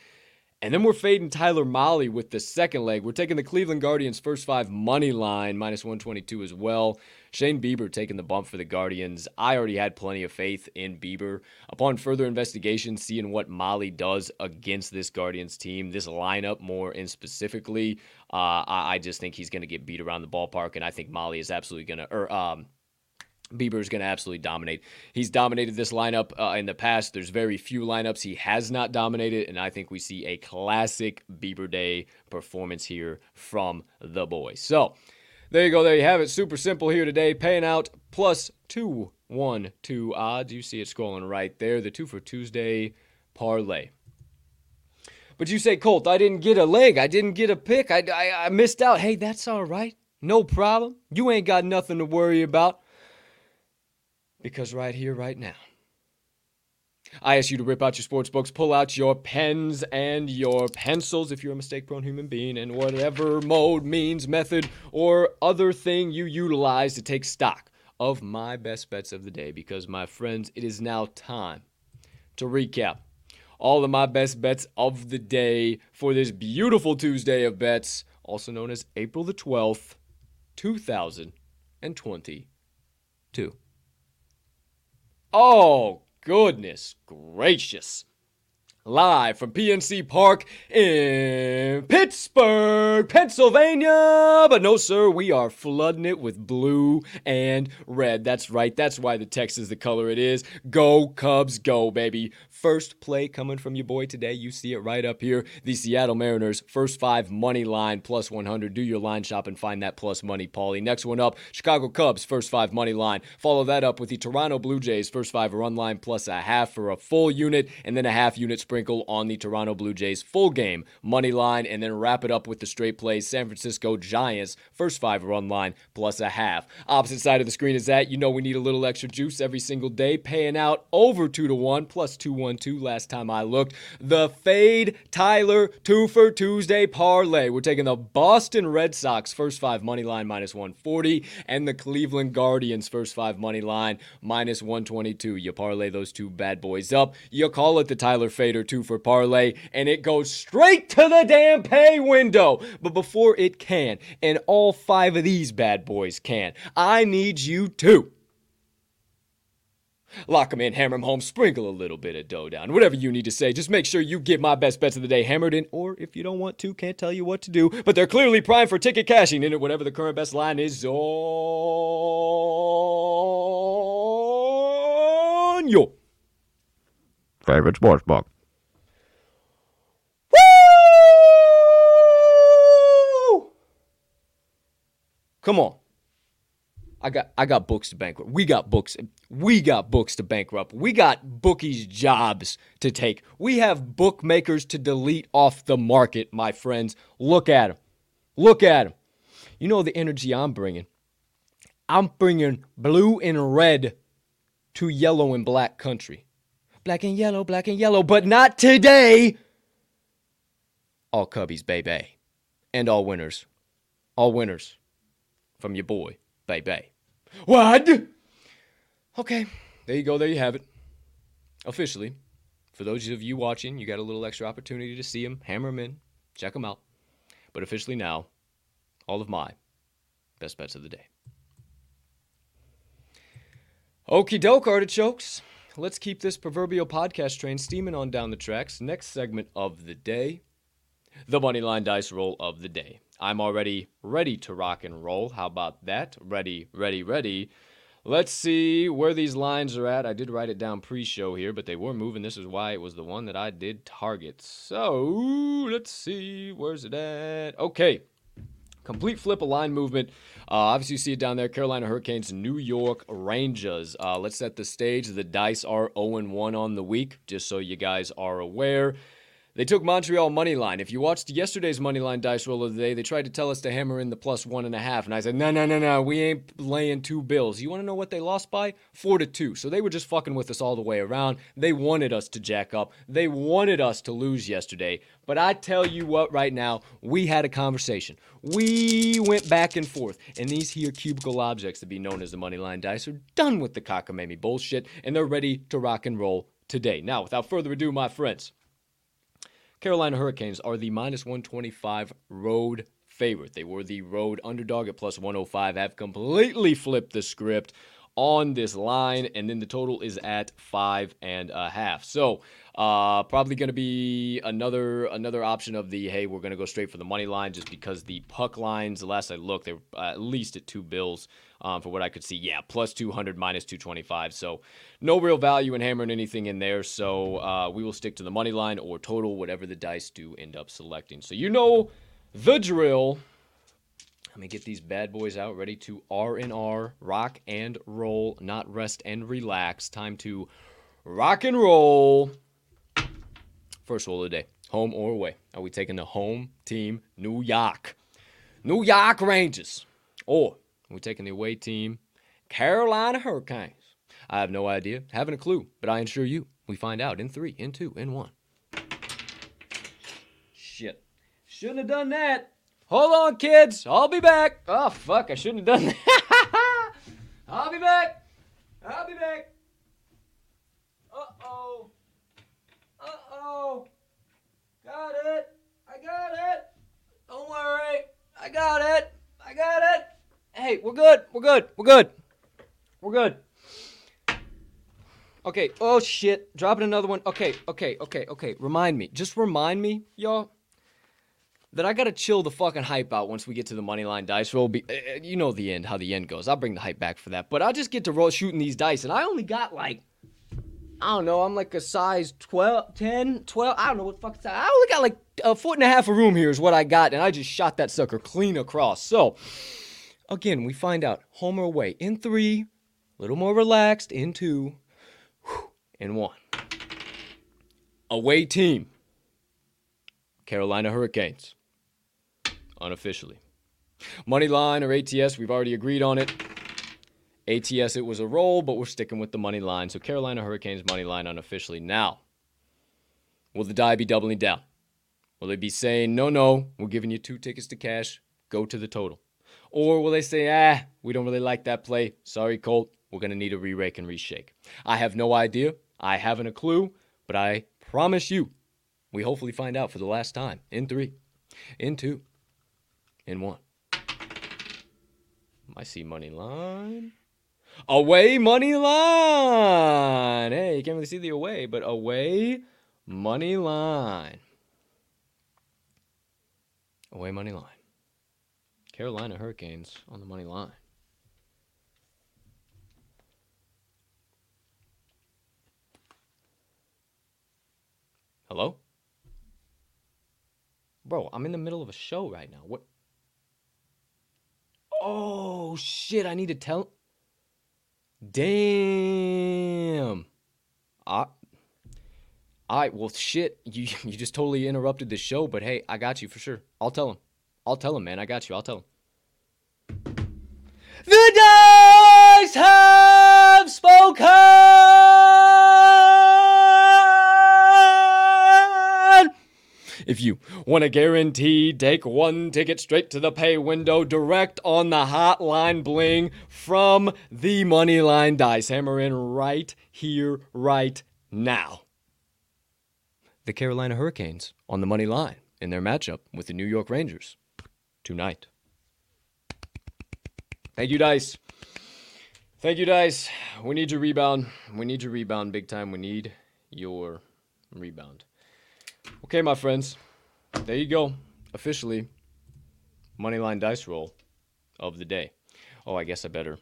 And then we're fading Tyler Molly with the second leg. We're taking the Cleveland Guardians first five money line, minus one twenty-two as well. Shane Bieber taking the bump for the Guardians. I already had plenty of faith in Bieber. Upon further investigation, seeing what Molly does against this Guardians team, this lineup more in specifically, uh, I, I just think he's going to get beat around the ballpark, and I think Molly is absolutely going to... or um, Bieber is going to absolutely dominate. He's dominated this lineup uh, in the past. There's very few lineups he has not dominated, and I think we see a classic Bieber Day performance here from the boy. So there you go. There you have it. Super simple here today. Paying out plus two one two odds. You see it scrolling right there. The two for Tuesday parlay. But you say, Colt, I didn't get a leg. I didn't get a pick. I, I, I missed out. Hey, that's all right. No problem. You ain't got nothing to worry about. Because right here, right now, I ask you to rip out your sports books, pull out your pens and your pencils if you're a mistake-prone human being, and whatever mode, means, method, or other thing you utilize to take stock of my best bets of the day. Because, my friends, it is now time to recap all of my best bets of the day for this beautiful Tuesday of bets, also known as April the twelfth, two thousand twenty-two. Oh, goodness gracious. Live from P N C Park in Pittsburgh, Pennsylvania. But no, sir, we are flooding it with blue and red. That's right. That's why the text is the color it is. Go Cubs, go, baby. First play coming from your boy today. You see it right up here. The Seattle Mariners, first five money line, plus one hundred. Do your line shop and find that plus money, Paulie. Next one up, Chicago Cubs, first five money line. Follow that up with the Toronto Blue Jays, first five run line, plus a half for a full unit, and then a half unit sprinkle on the Toronto Blue Jays full game money line, and then wrap it up with the straight plays. San Francisco Giants, first five run line, plus a half. Opposite side of the screen is that. You know we need a little extra juice every single day. Paying out over two to one, plus two one two. Last time I looked, the Fade Tyler two for Tuesday parlay. We're taking the Boston Red Sox first five money line, minus one forty, and the Cleveland Guardians first five money line, minus one twenty-two. You parlay those two bad boys up. You call it the Tyler Fade or two for parlay, and it goes straight to the damn pay window. But before it can, and all five of these bad boys can, I need you to lock them in, hammer them home, sprinkle a little bit of dough down. Whatever you need to say, just make sure you get my best bets of the day hammered in, or if you don't want to, can't tell you what to do, but they're clearly primed for ticket cashing in at whatever the current best line is on your favorite sports book. Come on. I got I got books to bankrupt. We got books. We got books to bankrupt. We got bookies' jobs to take. We have bookmakers to delete off the market, my friends. Look at them. Look at them. You know the energy I'm bringing. I'm bringing blue and red to yellow and black country. Black and yellow, black and yellow, but not today. All Cubbies, baby. And all winners. All winners. From your boy, baby. What? Okay, there you go. There you have it. Officially, for those of you watching, you got a little extra opportunity to see him, hammer him in, check him out. But officially now, all of my best bets of the day. Okie doke, artichokes. Let's keep this proverbial podcast train steaming on down the tracks. Next segment of the day, the Moneyline Dice Roll of the Day. I'm already ready to rock and roll. How about that? Ready, ready, ready. Let's see where these lines are at. I did write it down pre-show here, but they were moving. This is why it was the one that I did target. So, let's see. Where's it at? Okay. Complete flip of line movement. Uh, obviously, you see it down there. Carolina Hurricanes, New York Rangers. Uh, let's set the stage. The Dice are oh and one on the week, just so you guys are aware. They took Montreal Moneyline. If you watched yesterday's Moneyline Dice Roll of the Day, they tried to tell us to hammer in the plus one and a half. And I said, no, no, no, no, we ain't laying two bills. You want to know what they lost by? Four to two. So they were just fucking with us all the way around. They wanted us to jack up. They wanted us to lose yesterday. But I tell you what, right now, we had a conversation. We went back and forth. And these here cubicle objects that be known as the Moneyline Dice are done with the cockamamie bullshit. And they're ready to rock and roll today. Now, without further ado, my friends, Carolina Hurricanes are the minus one twenty-five road favorite. They were the road underdog at plus one oh five, have completely flipped the script on this line, and then the total is at five and a half. So uh, probably going to be another another option of the, hey, we're going to go straight for the money line just because the puck lines, the last I looked, they were at least at two bills um, for what I could see. Yeah, plus two hundred, minus two twenty-five. So no real value in hammering anything in there. So uh, we will stick to the money line or total, whatever the dice do end up selecting. So you know the drill. Let me get these bad boys out, ready to R and R, rock and roll, not rest and relax. Time to rock and roll. First roll of the day, home or away. Are we taking the home team, New York? New York Rangers. Or are we taking the away team, Carolina Hurricanes? I have no idea, haven't a clue, but I assure you, we find out in three, in two, in one. Shit, shouldn't have done that. Hold on, kids. I'll be back. Oh, fuck. I shouldn't have done that. I'll be back. I'll be back. Uh-oh. Uh-oh. Got it. I got it. Don't worry. I got it. I got it. Hey, we're good. We're good. We're good. We're good. Okay. Oh, shit. Dropping another one. Okay. Okay. Okay. Okay. Remind me. Just remind me, y'all, that I gotta chill the fucking hype out once we get to the Moneyline Dice Roll. Be, uh, you know the end, how the end goes. I'll bring the hype back for that. But I just get to roll shooting these dice, and I only got like, I don't know, I'm like a size twelve, ten, twelve, I don't know what fuck size. I only got like a foot and a half of room here is what I got, and I just shot that sucker clean across. So, again, we find out, home or away, in three, a little more relaxed, in two, and one. Away team, Carolina Hurricanes. Unofficially. Money line or A T S, we've already agreed on it. A T S, it was a roll, but we're sticking with the money line. So Carolina Hurricanes money line unofficially. Now, will the die be doubling down? Will they be saying, no, no, we're giving you two tickets to cash, go to the total? Or will they say, ah, we don't really like that play. Sorry, Colt, we're going to need a re-rake and re-shake. I have no idea. I haven't a clue, but I promise you, we hopefully find out for the last time in three, in two, in one. I see money line. Away money line. Hey, you can't really see the away, but away money line. Away money line. Carolina Hurricanes on the money line. Hello? Bro, I'm in the middle of a show right now. What? Oh, shit. I need to tell. Damn. I. I. Well, shit. You, you just totally interrupted the show, but hey, I got you for sure. I'll tell him. I'll tell him, man. I got you. I'll tell him. The dice have spoken! If you want a guarantee, take one ticket straight to the pay window, direct on the hotline bling from the Moneyline Dice Hammer in right here, right now. The Carolina Hurricanes on the money line in their matchup with the New York Rangers tonight. Thank you, Dice. Thank you, Dice. We need your rebound. We need your rebound big time. We need your rebound. Okay, my friends. There you go. Officially, Moneyline Dice Roll of the day. Oh, I guess I better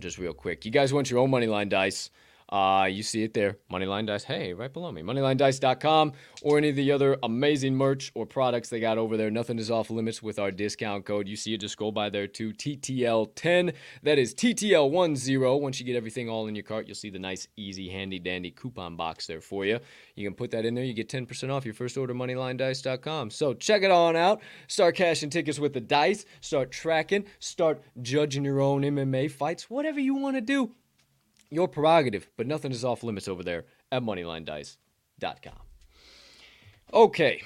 just real quick. You guys want your own Moneyline Dice. Uh, you see it there. Moneyline Dice. Hey, right below me. moneyline dice dot com or any of the other amazing merch or products they got over there. Nothing is off limits with our discount code. You see it. Just scroll by there too. T T L ten. That is T T L ten. Once you get everything all in your cart, you'll see the nice, easy, handy dandy coupon box there for you. You can put that in there. You get ten percent off your first order. moneyline dice dot com. So check it on out. Start cashing tickets with the dice. Start tracking. Start judging your own M M A fights. Whatever you want to do. Your prerogative, but nothing is off limits over there at moneyline dice dot com. Okay.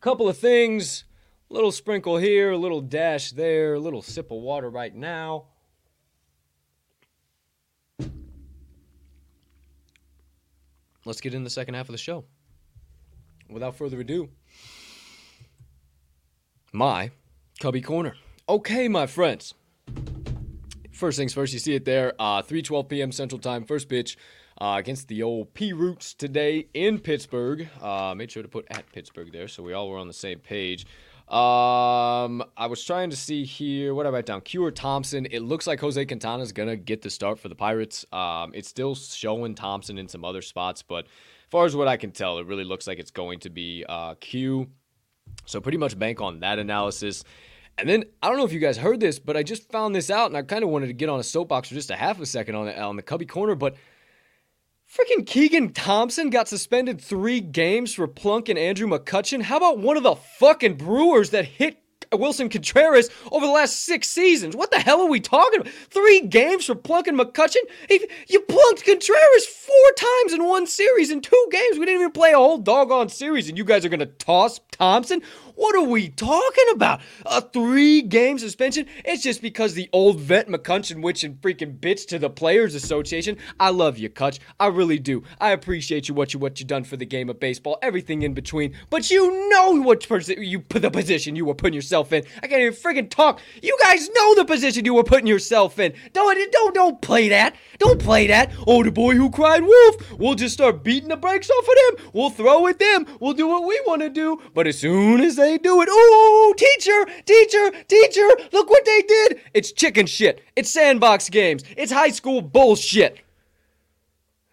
Couple of things. Little sprinkle here, a little dash there, a little sip of water right now. Let's get in the second half of the show. Without further ado, my Cubby Corner. Okay, my friends. First things first, you see it there, uh, three twelve p.m. Central Time, first pitch uh, against the old P-Roots today in Pittsburgh. Uh, made sure to put at Pittsburgh there, so we all were on the same page. Um, I was trying to see here, what did I write down? Keegan Thompson. It looks like Jose Quintana is going to get the start for the Pirates. Um, it's still showing Thompson in some other spots, but as far as what I can tell, it really looks like it's going to be uh, Q. So pretty much bank on that analysis. And then, I don't know if you guys heard this, but I just found this out, and I kind of wanted to get on a soapbox for just a half a second on the, on the Cubby Corner, but freaking Keegan Thompson got suspended three games for Plunk and Andrew McCutchen. How about one of the fucking Brewers that hit Wilson Contreras over the last six seasons? What the hell are we talking about? Three games for Plunk and McCutchen? He, you plunked Contreras four times in one series in two games. We didn't even play a whole doggone series, and you guys are going to toss Thompson? What are we talking about? A three-game suspension? It's just because the old vet McCutchen, which and freaking bitch to the Players Association. I love you, Cutch. I really do. I appreciate you, what you what you done for the game of baseball, everything in between. But you know what posi- you put the position you were putting yourself in. I can't even freaking talk. You guys know the position you were putting yourself in. Don't don't don't play that. Don't play that. Oh, the boy who cried wolf. We'll just start beating the brakes off of them. We'll throw at them. We'll do what we want to do. But as soon as they They do it. Ooh, teacher, teacher, teacher, look what they did. It's chicken shit. It's sandbox games. It's high school bullshit.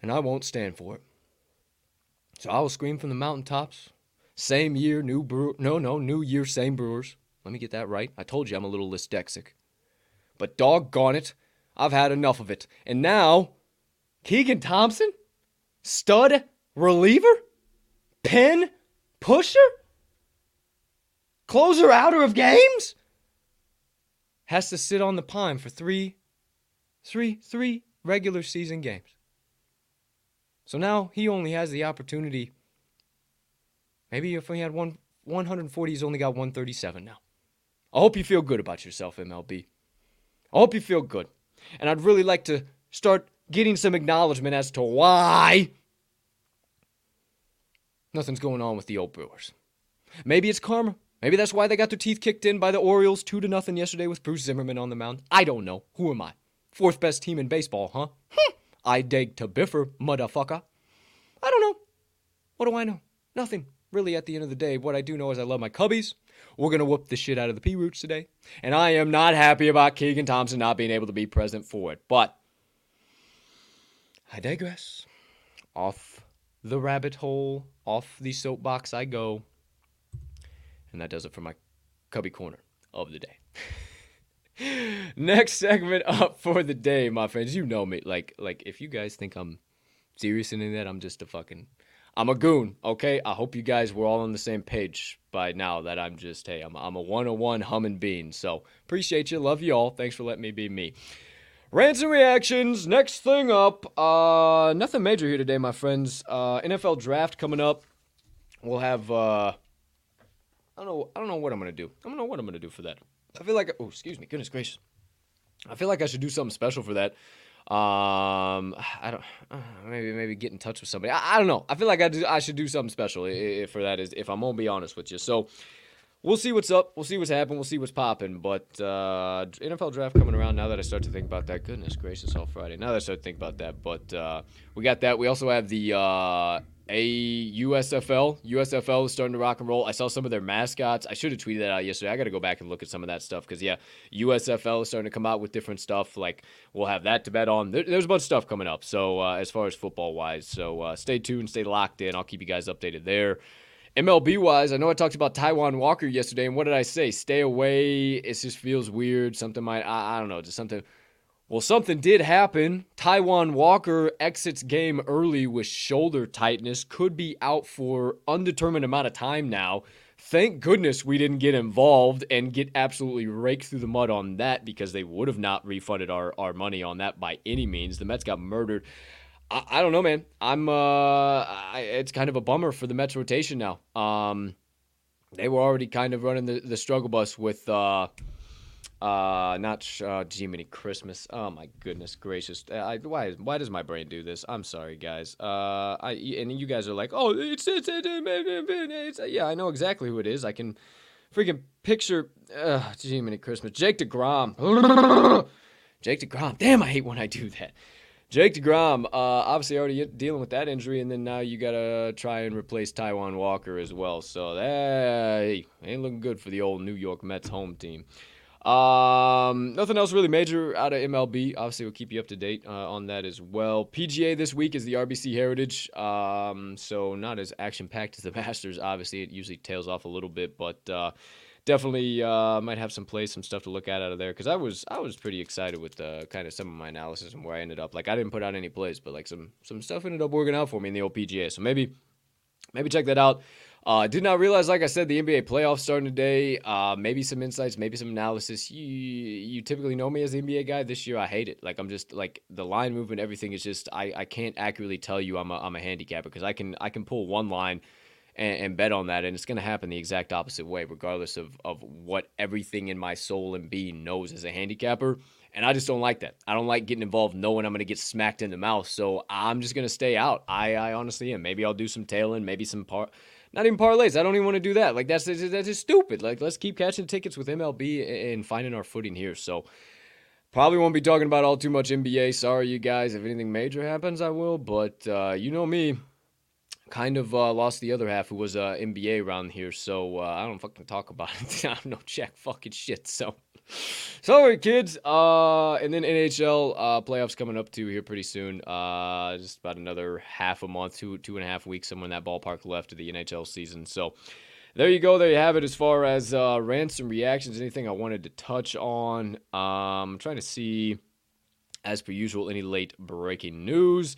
And I won't stand for it. So I will scream from the mountaintops. Same year, new brewer. No, no, new year, same Brewers. Let me get that right. I told you I'm a little dyslexic. But doggone it, I've had enough of it. And now, Keegan Thompson? Stud reliever? Pen pusher? Closer outer of games? Has to sit on the pine for three, three, three regular season games. So now he only has the opportunity. Maybe if he had one, one forty, he's only got one thirty-seven now. I hope you feel good about yourself, M L B. I hope you feel good. And I'd really like to start getting some acknowledgement as to why nothing's going on with the old Brewers. Maybe it's karma. Maybe that's why they got their teeth kicked in by the Orioles two to nothing yesterday with Bruce Zimmerman on the mound. I don't know. Who am I? Fourth best team in baseball, huh? I dig to biffer, motherfucker. I don't know. What do I know? Nothing. Really, at the end of the day, what I do know is I love my Cubbies. We're going to whoop the shit out of the P-Roots today. And I am not happy about Keegan Thompson not being able to be present for it. But I digress. Off the rabbit hole, off the soapbox I go. And that does it for my Cubby Corner of the day. Next segment up for the day, my friends. You know me. Like, like if you guys think I'm serious in any of that, I'm just a fucking... I'm a goon, okay? I hope you guys were all on the same page by now that I'm just, hey, I'm, I'm a one oh one humming bean. So, appreciate you. Love you all. Thanks for letting me be me. Rants and reactions. Next thing up. Uh, nothing major here today, my friends. Uh, N F L draft coming up. We'll have. Uh, I don't know. I don't know what I'm gonna do. I don't know what I'm gonna do for that. I feel like. Oh, excuse me. Goodness gracious. I feel like I should do something special for that. Um, I don't. Uh, maybe maybe get in touch with somebody. I, I don't know. I feel like I do, I should do something special if, if for that is if I'm gonna be honest with you. So. We'll see what's up. We'll see what's happening. We'll see what's popping. But uh, N F L draft coming around. Now that I start to think about that, goodness gracious, all Friday. Now that I start to think about that, but uh, we got that. We also have the uh, A U S F L. U S F L is starting to rock and roll. I saw some of their mascots. I should have tweeted that out yesterday. I got to go back and look at some of that stuff because yeah, U S F L is starting to come out with different stuff. Like we'll have that to bet on. There, there's a bunch of stuff coming up. So uh, as far as football wise, so uh, stay tuned, stay locked in. I'll keep you guys updated there. M L B-wise, I know I talked about Taijuan Walker yesterday, and what did I say? Stay away. It just feels weird. Something might, I, I don't know, just something. Well, something did happen. Taijuan Walker exits game early with shoulder tightness. Could be out for undetermined amount of time now. Thank goodness we didn't get involved and get absolutely raked through the mud on that because they would have not refunded our, our money on that by any means. The Mets got murdered. I don't know, man. I'm. Uh, I, it's kind of a bummer for the Mets rotation now. Um, they were already kind of running the, the struggle bus with uh, uh, not uh, Jiminy Christmas. Oh my goodness gracious! I, why why does my brain do this? I'm sorry, guys. Uh, I and you guys are like, oh, it's it's it's, it's, it's yeah. I know exactly who it is. I can freaking picture uh, Jiminy Christmas. Jake DeGrom. Jake DeGrom. Damn, I hate when I do that. Jake DeGrom, uh, obviously already dealing with that injury, and then now you got to try and replace Taijuan Walker as well. So that hey, ain't looking good for the old New York Mets home team. Um, nothing else really major out of M L B. Obviously, we'll keep you up to date uh, on that as well. P G A this week is the R B C Heritage, um, so not as action-packed as the Masters. Obviously, it usually tails off a little bit, but uh, definitely uh, might have some plays, some stuff to look at out of there because I was I was pretty excited with uh, kind of some of my analysis and where I ended up. Like I didn't put out any plays, but like some some stuff ended up working out for me in the old P G A. So maybe maybe check that out. Uh, did not realize, like I said, the N B A playoffs starting today. Uh, maybe some insights, maybe some analysis. You you typically know me as the N B A guy. This year I hate it. Like I'm just like the line movement, everything is just I, I can't accurately tell you I'm a I'm a handicapper because I can I can pull one line. And, and bet on that, and it's going to happen the exact opposite way, regardless of, of what everything in my soul and being knows as a handicapper, and I just don't like that. I don't like getting involved knowing I'm going to get smacked in the mouth, so I'm just going to stay out. I, I honestly am. Maybe I'll do some tailing, maybe some par, not even parlays. I don't even want to do that. Like, that's, that's just stupid. Like, let's keep catching tickets with M L B and finding our footing here, so... Probably won't be talking about all too much N B A. Sorry, you guys. If anything major happens, I will, but uh, you know me. Kind of uh, lost the other half who was uh, N B A around here, so uh, I don't fucking talk about it. I'm no jack fucking shit, so. Sorry, kids. Uh, and then N H L uh, playoffs coming up, too, here pretty soon. Uh, just about another half a month, two, two and a half weeks, somewhere in that ballpark left of the N H L season. So, there you go. There you have it as far as uh, rants and reactions, anything I wanted to touch on. Um, I'm trying to see, as per usual, any late breaking news.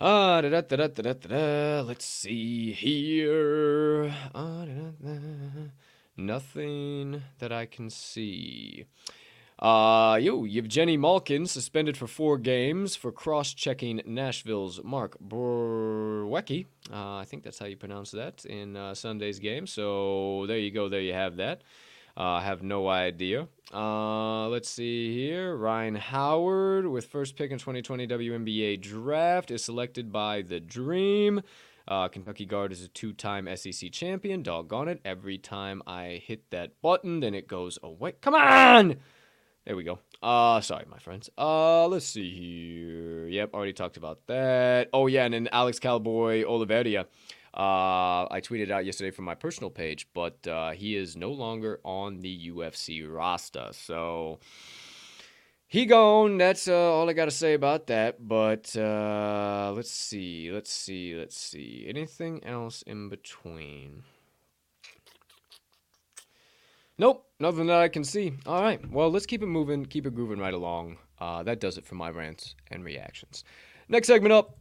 Ah, da da da da da da. Let's see here. Ah, da, da, da. Nothing that I can see. Uh, you, Evgeny Malkin suspended for four games for cross-checking Nashville's Mark Berwecki. Uh, I think that's how you pronounce that in uh, Sunday's game. So there you go. There you have that. I uh, have no idea. Uh, let's see here. Ryan Howard, with first pick in twenty twenty W N B A draft, is selected by the Dream. Uh, Kentucky guard is a two-time S E C champion. Doggone it. Every time I hit that button, then it goes away. Come on! There we go. Uh, sorry, my friends. Uh, let's see here. Yep, already talked about that. Oh, yeah, and then Alex Cowboy Oliveria. Uh, I tweeted out yesterday from my personal page, but uh, he is no longer on the U F C roster, so he gone. That's uh, all I got to say about that, but uh, let's see, let's see, let's see. Anything else in between? Nope, nothing that I can see. All right, well, let's keep it moving, keep it grooving right along. Uh, that does it for my rants and reactions. Next segment up.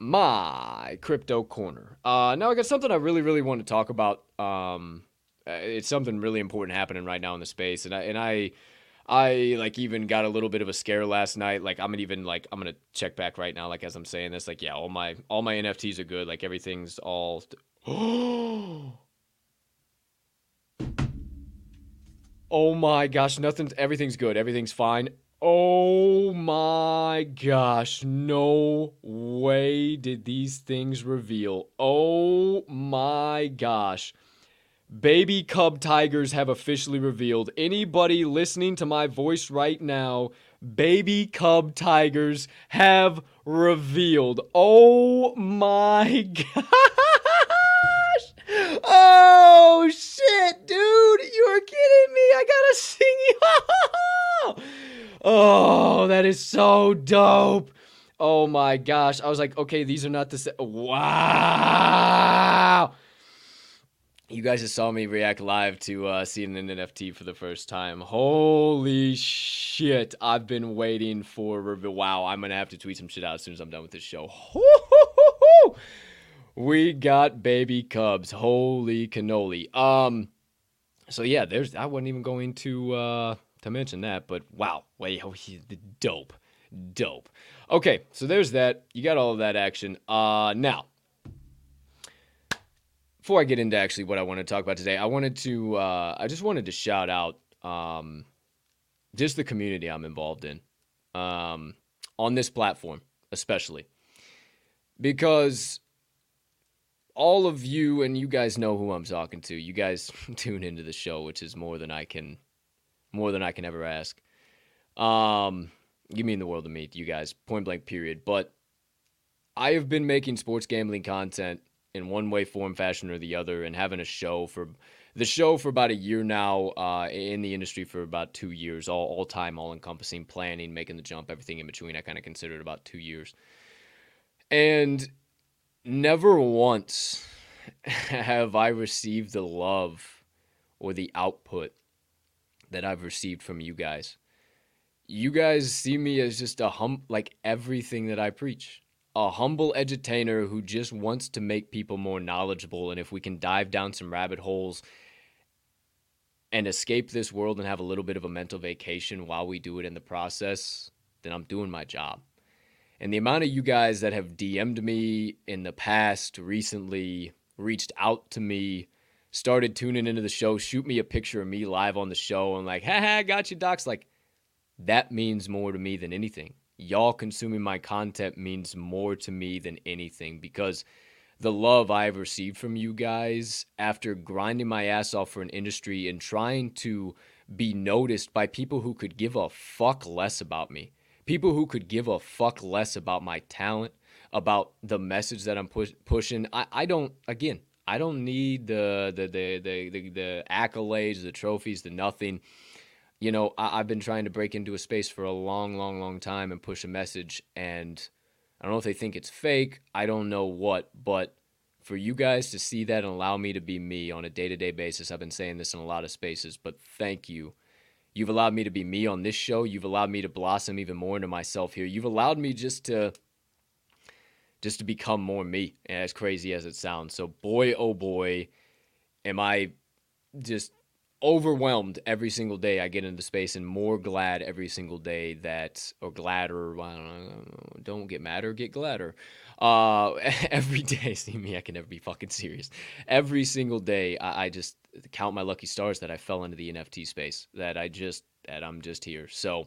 My crypto corner. Uh, now I got something I really, really want to talk about. Um, it's something really important happening right now in the space, and I and I, I like even got a little bit of a scare last night. Like I'm gonna even like I'm gonna check back right now. Like as I'm saying this, like yeah, all my all my N F Ts are good. Like everything's all Oh my gosh, nothing's, everything's good. Everything's fine. Oh my gosh, no way did these things reveal. Oh my gosh. Baby Cub Tigers have officially revealed. Anybody listening to my voice right now, Baby Cub Tigers have revealed. Oh my gosh. Oh shit, dude. You are kidding me. I gotta sing you. Oh, that is so dope. Oh my gosh. I was like, okay, these are not the same. Wow. You guys just saw me react live to uh, seeing an N F T for the first time. Holy shit. I've been waiting for reveal. Wow, I'm going to have to tweet some shit out as soon as I'm done with this show. We got Baby Cubs. Holy cannoli. Um, so, yeah, there's. I wasn't even going to uh, to mention that, but wow. Wait, oh, dope. Dope. Okay, so there's that. You got all of that action. Uh, now. Before I get into actually what I want to talk about today, I wanted to, uh, I just wanted to shout out um, just the community I'm involved in um, on this platform, especially because all of you, and you guys know who I'm talking to, you guys tune into the show, which is more than I can, more than I can ever ask. Um, you mean the world to me, you guys, point blank period. But I have been making sports gambling content in one way, form, fashion, or the other, and having a show for the show for about a year now, uh, in the industry for about two years, all, all time, all encompassing, planning, making the jump, everything in between. I kind of consider it about two years. And never once have I received the love or the output that I've received from you guys. You guys see me as just a hum, like everything that I preach. A humble edutainer who just wants to make people more knowledgeable, and if we can dive down some rabbit holes and escape this world and have a little bit of a mental vacation while we do it in the process, then I'm doing my job. And the amount of you guys that have D M'd me in the past, recently, reached out to me, started tuning into the show, shoot me a picture of me live on the show, and like, ha ha, got you, Docs. Like, that means more to me than anything. Y'all consuming my content means more to me than anything, because the love I've received from you guys after grinding my ass off for an industry and trying to be noticed by people who could give a fuck less about me, people who could give a fuck less about my talent, about the message that I'm push- pushing. I, I don't, again, I don't need the, the, the, the, the, the accolades, the trophies, the nothing. You know, I, I've been trying to break into a space for a long, long, long time and push a message, and I don't know if they think it's fake. I don't know what, but for you guys to see that and allow me to be me on a day-to-day basis, I've been saying this in a lot of spaces, but thank you. You've allowed me to be me on this show. You've allowed me to blossom even more into myself here. You've allowed me just to just to become more me, as crazy as it sounds. So boy, oh boy, am I just overwhelmed every single day I get into space, and more glad every single day that, or gladder, I don't know, don't get madder, get gladder. Uh, every day, see me, I can never be fucking serious. Every single day, I, I just count my lucky stars that I fell into the N F T space, that I just, that I'm just here. So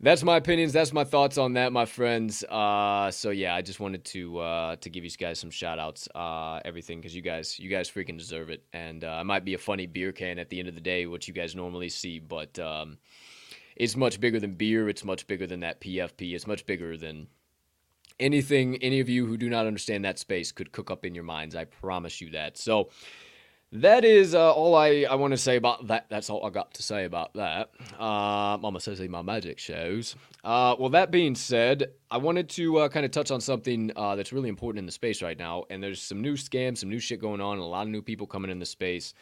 that's my opinions. That's my thoughts on that, my friends. Uh, so yeah, I just wanted to uh, to give you guys some shout outs, uh, everything, because you guys, you guys freaking deserve it. And uh, I might be a funny beer can at the end of the day, which you guys normally see, but um, it's much bigger than beer. It's much bigger than that P F P. It's much bigger than anything any of you who do not understand that space could cook up in your minds. I promise you that. So that is uh, all I, I want to say about that. That's all I got to say about that. Uh, Mama says my magic shows. Uh, well, that being said, I wanted to uh, kind of touch on something uh, that's really important in the space right now. And there's some new scams, some new shit going on, and a lot of new people coming in the space.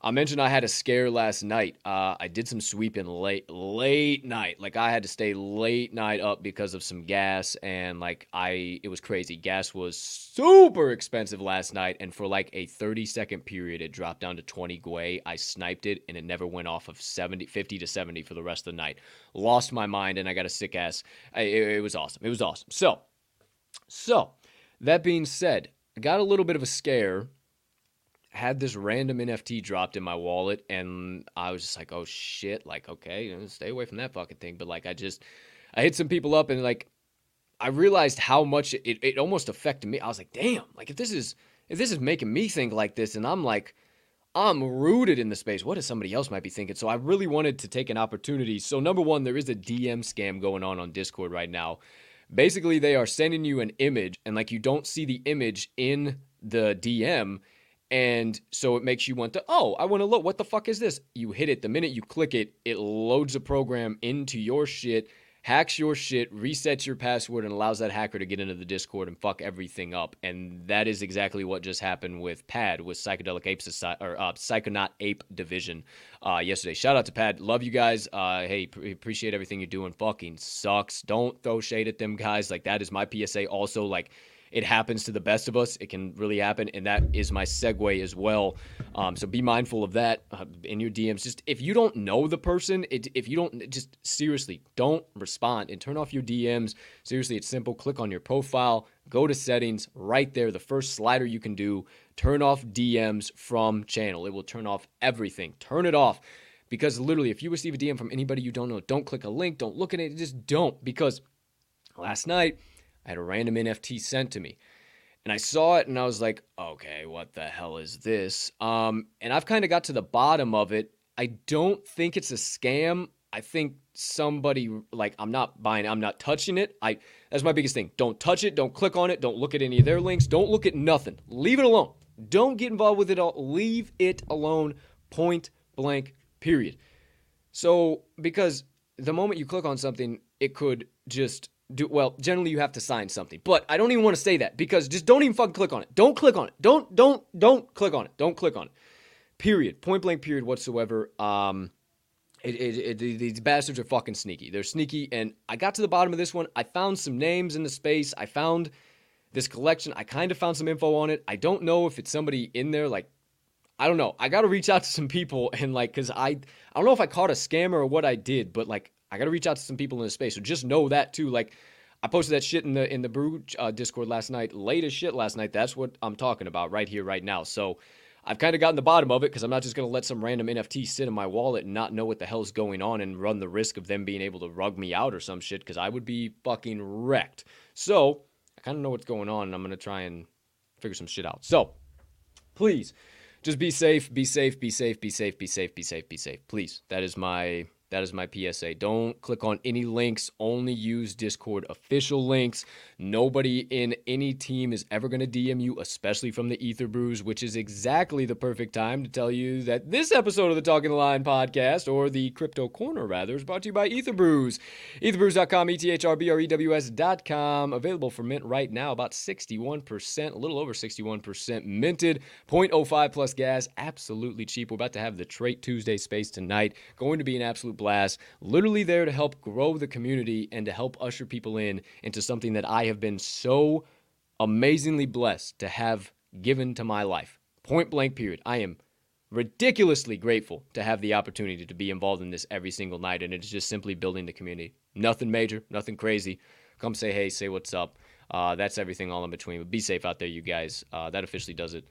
I mentioned I had a scare last night. Uh, I did some sweeping late, late night. Like, I had to stay late night up because of some gas, and like I, it was crazy. Gas was super expensive last night, and for like a thirty second period, it dropped down to twenty gwei. I sniped it, and it never went off of seventy, fifty to seventy for the rest of the night. Lost my mind, and I got a sick ass. I, it, it was awesome. It was awesome. So, so that being said, I got a little bit of a scare. Had this random N F T dropped in my wallet, and I was just like, oh shit, like, okay, you know, stay away from that fucking thing. But like, I just, I hit some people up, and like, I realized how much it, it almost affected me. I was like, damn, like if this is, if this is making me think like this, and I'm like, I'm rooted in the space, what if somebody else might be thinking? So I really wanted to take an opportunity. So number one, there is a D M scam going on on Discord right now. Basically, they are sending you an image, and like, you don't see the image in the D M. And so it makes you want to, oh, I want to look, what the fuck is this? You hit it. The minute you click it, it loads a program into your shit, hacks your shit, resets your password, and allows that hacker to get into the Discord and fuck everything up. And that is exactly what just happened with Pad, with Psychedelic Ape Society, or uh, Psychonaut Ape Division uh, yesterday. Shout out to Pad. Love you guys. Uh, hey, pre- appreciate everything you're doing. Fucking sucks. Don't throw shade at them, guys. Like, that is my P S A also. Like, it happens to the best of us. It can really happen. And that is my segue as well. Um, so be mindful of that uh, in your D Ms. Just if you don't know the person, it, if you don't, just seriously, don't respond and turn off your D Ms. Seriously, it's simple. Click on your profile, go to settings right there. The first slider you can do, turn off D Ms from channel. It will turn off everything. Turn it off. Because literally, if you receive a D M from anybody you don't know, don't click a link. Don't look at it. Just don't. Because last night, I had a random N F T sent to me, and I saw it, and I was like, okay, what the hell is this? Um, and I've kind of got to the bottom of it. I don't think it's a scam. I think somebody, like, I'm not buying it. I'm not touching it. I That's my biggest thing. Don't touch it. Don't click on it. Don't look at any of their links. Don't look at nothing. Leave it alone. Don't get involved with it all. Leave it alone. Point blank, period. So, because the moment you click on something, it could just... Do, well, generally you have to sign something, but I don't even want to say that, because just don't even fucking click on it. Don't click on it. Don't, don't, don't click on it. Don't click on it. Period. Point blank period whatsoever. Um, it, it, it, these bastards are fucking sneaky. They're sneaky. And I got to the bottom of this one. I found some names in the space. I found this collection. I kind of found some info on it. I don't know if it's somebody in there. Like, I don't know. I got to reach out to some people, and like, cause I, I don't know if I caught a scammer or what I did, but like, I got to reach out to some people in the space. So just know that too. Like, I posted that shit in the in the Brew uh, Discord last night. Late as shit last night. That's what I'm talking about right here, right now. So I've kind of gotten the bottom of it, because I'm not just going to let some random N F T sit in my wallet and not know what the hell's going on and run the risk of them being able to rug me out or some shit, because I would be fucking wrecked. So I kind of know what's going on, and I'm going to try and figure some shit out. So please, just be safe, be safe, be safe, be safe, be safe, be safe, be safe. Please, that is my... That is my P S A. Don't click on any links. Only use Discord official links. Nobody in any team is ever going to D M you, especially from the Ether Brews, which is exactly the perfect time to tell you that this episode of the Talking the Line podcast, or the Crypto Corner rather, is brought to you by Ether Brews. ether brews dot com, E T H R B R E W S dot com. Available for mint right now, about sixty-one percent, a little over sixty-one percent minted, zero point zero five plus gas, absolutely cheap. We're about to have the Trait Tuesday space tonight. Going to be an absolute blast, literally there to help grow the community and to help usher people in into something that I have been so amazingly blessed to have given to my life. Point blank period. I am ridiculously grateful to have the opportunity to be involved in this every single night, and it's just simply building the community. Nothing major, nothing crazy. Come say hey, say what's up. Uh, that's everything all in between. But be safe out there, you guys. Uh, that officially does it.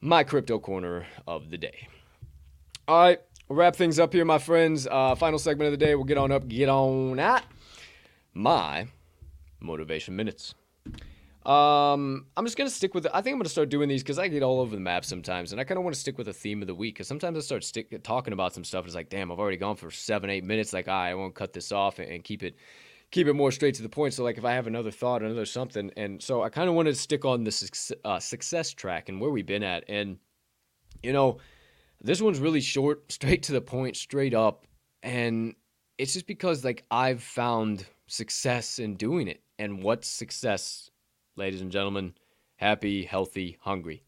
My crypto corner of the day. All right. We'll wrap things up here, my friends. Uh, final segment of the day. We'll get on up, get on at my motivation minutes. Um, I'm just going to stick with it. I think I'm going to start doing these because I get all over the map sometimes, and I kind of want to stick with a the theme of the week, because sometimes I start stick, talking about some stuff. And it's like, damn, I've already gone for seven, eight minutes. Like, all right, I won't cut this off and, and keep it keep it more straight to the point. So, like, if I have another thought, another something. And so I kind of wanted to stick on the su- uh, success track and where we've been at. And, you know, this one's really short, straight to the point, straight up, and it's just because, like, I've found success in doing it. And what's success, ladies and gentlemen? Happy, healthy, hungry.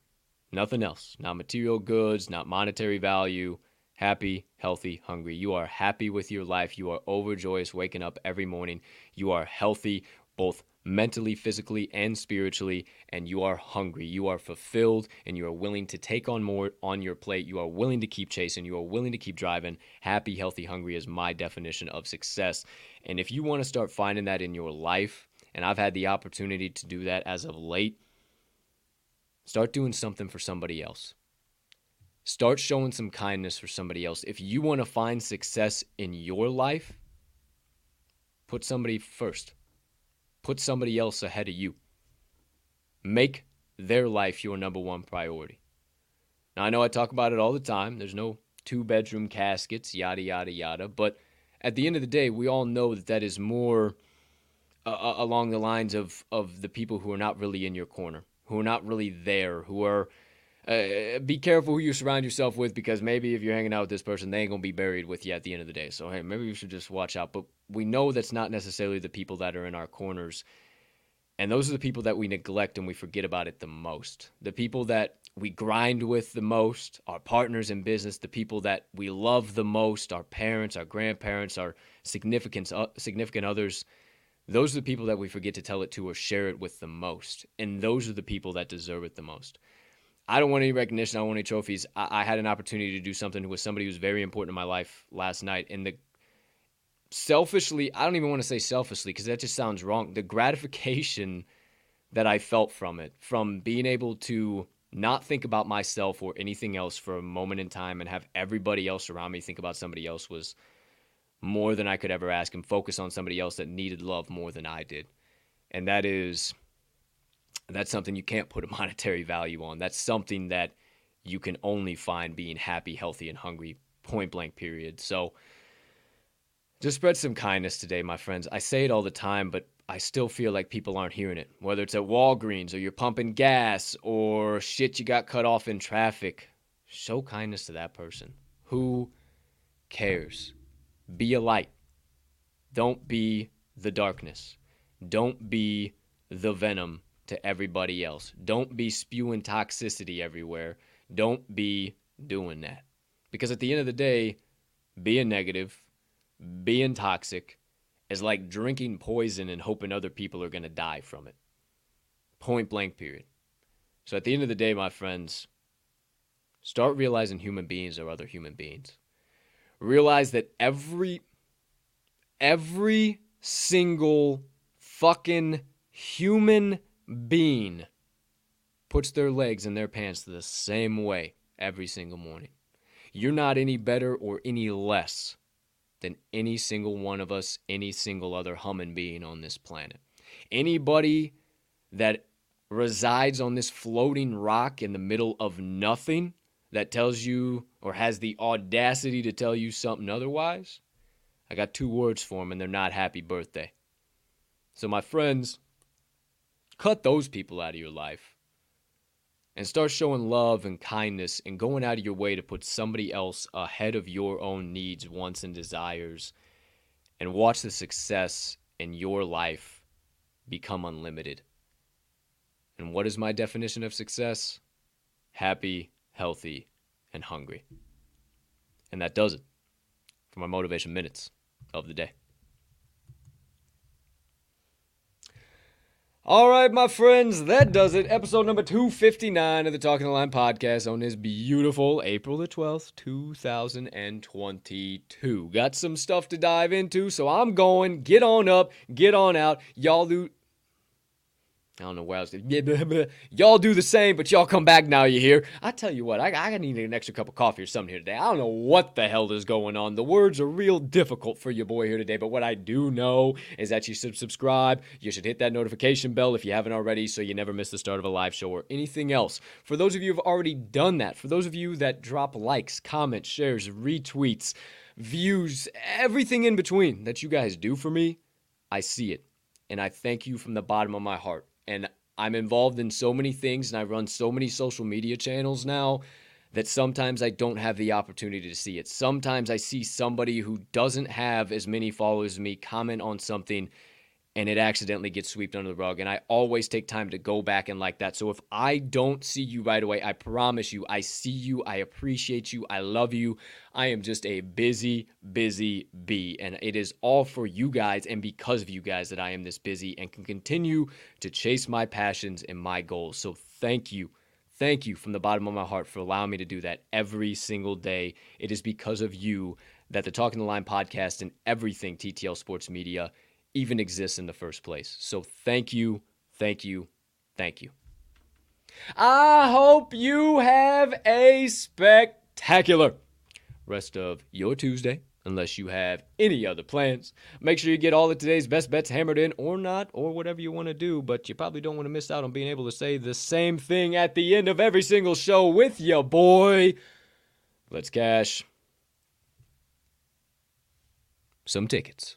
Nothing else. Not material goods, not monetary value. Happy, healthy, hungry. You are happy with your life. You are overjoyous waking up every morning. You are healthy, both mentally, physically, and spiritually, and you are hungry. You are fulfilled, and you are willing to take on more on your plate. You are willing to keep chasing. You are willing to keep driving. Happy, healthy, hungry is my definition of success. And if you want to start finding that in your life, and I've had the opportunity to do that as of late, Start doing something for somebody else. Start showing some kindness for somebody else. If you want to find success in your life, put somebody first. Put somebody else ahead of you. Make their life your number one priority. Now, I know I talk about it all the time. There's no two-bedroom caskets, yada, yada, yada. But at the end of the day, we all know that that is more uh, along the lines of, of the people who are not really in your corner, who are not really there, who are... Uh, be careful who you surround yourself with, because maybe if you're hanging out with this person, they ain't going to be buried with you at the end of the day. So, hey, maybe you should just watch out. But we know that's not necessarily the people that are in our corners. And those are the people that we neglect and we forget about it the most. The people that we grind with the most, our partners in business, the people that we love the most, our parents, our grandparents, our significant, uh, significant others, those are the people that we forget to tell it to or share it with the most. And those are the people that deserve it the most. I don't want any recognition. I don't want any trophies. I, I had an opportunity to do something with somebody who's very important in my life last night. And the selfishly, I don't even want to say selfishly because that just sounds wrong. The gratification that I felt from it, from being able to not think about myself or anything else for a moment in time and have everybody else around me think about somebody else, was more than I could ever ask, and focus on somebody else that needed love more than I did. And that is... that's something you can't put a monetary value on. That's something that you can only find being happy, healthy, and hungry, point blank, period. So just spread some kindness today, my friends. I say it all the time, but I still feel like people aren't hearing it. Whether it's at Walgreens or you're pumping gas or shit you got cut off in traffic, show kindness to that person. Who cares? Be a light. Don't be the darkness. Don't be the venom to everybody else. Don't be spewing toxicity everywhere. Don't be doing that. Because at the end of the day, being negative, being toxic, is like drinking poison and hoping other people are going to die from it. Point blank, period. So at the end of the day, my friends, start realizing human beings are other human beings. Realize that every, every single fucking human being puts their legs in their pants the same way every single morning. You're not any better or any less than any single one of us, any single other human being on this planet. Anybody that resides on this floating rock in the middle of nothing that tells you or has the audacity to tell you something otherwise, I got two words for them, and they're not happy birthday. So my friends, cut those people out of your life and start showing love and kindness and going out of your way to put somebody else ahead of your own needs, wants, and desires, and watch the success in your life become unlimited. And what is my definition of success? Happy, healthy, and hungry. And that does it for my motivation minutes of the day. All right, my friends, that does it. Episode number two fifty-nine of the Talking the Line podcast on this beautiful April the twelfth, two thousand twenty-two. Got some stuff to dive into, so I'm going. Get on up. Get on out. Y'all do... I don't know where I was going. Y'all do the same, but y'all come back now, you hear? I tell you what, I, I need an extra cup of coffee or something here today. I don't know what the hell is going on. The words are real difficult for your boy here today, but what I do know is that you should subscribe. You should hit that notification bell if you haven't already, so you never miss the start of a live show or anything else. For those of you who have already done that, for those of you that drop likes, comments, shares, retweets, views, everything in between that you guys do for me, I see it, and I thank you from the bottom of my heart. And I'm involved in so many things and I run so many social media channels now that sometimes I don't have the opportunity to see it. Sometimes I see somebody who doesn't have as many followers as me comment on something and it accidentally gets swept under the rug. And I always take time to go back and like that. So if I don't see you right away, I promise you, I see you, I appreciate you, I love you. I am just a busy, busy bee. And it is all for you guys and because of you guys that I am this busy and can continue to chase my passions and my goals. So thank you. Thank you from the bottom of my heart for allowing me to do that every single day. It is because of you that the Talking the Line podcast and everything T T L Sports Media even exists in the first place. So thank you, thank you, thank you. I hope you have a spectacular rest of your Tuesday, unless you have any other plans. Make sure you get all of today's best bets hammered in or not, or whatever you want to do, but you probably don't want to miss out on being able to say the same thing at the end of every single show with your boy. Let's cash some tickets.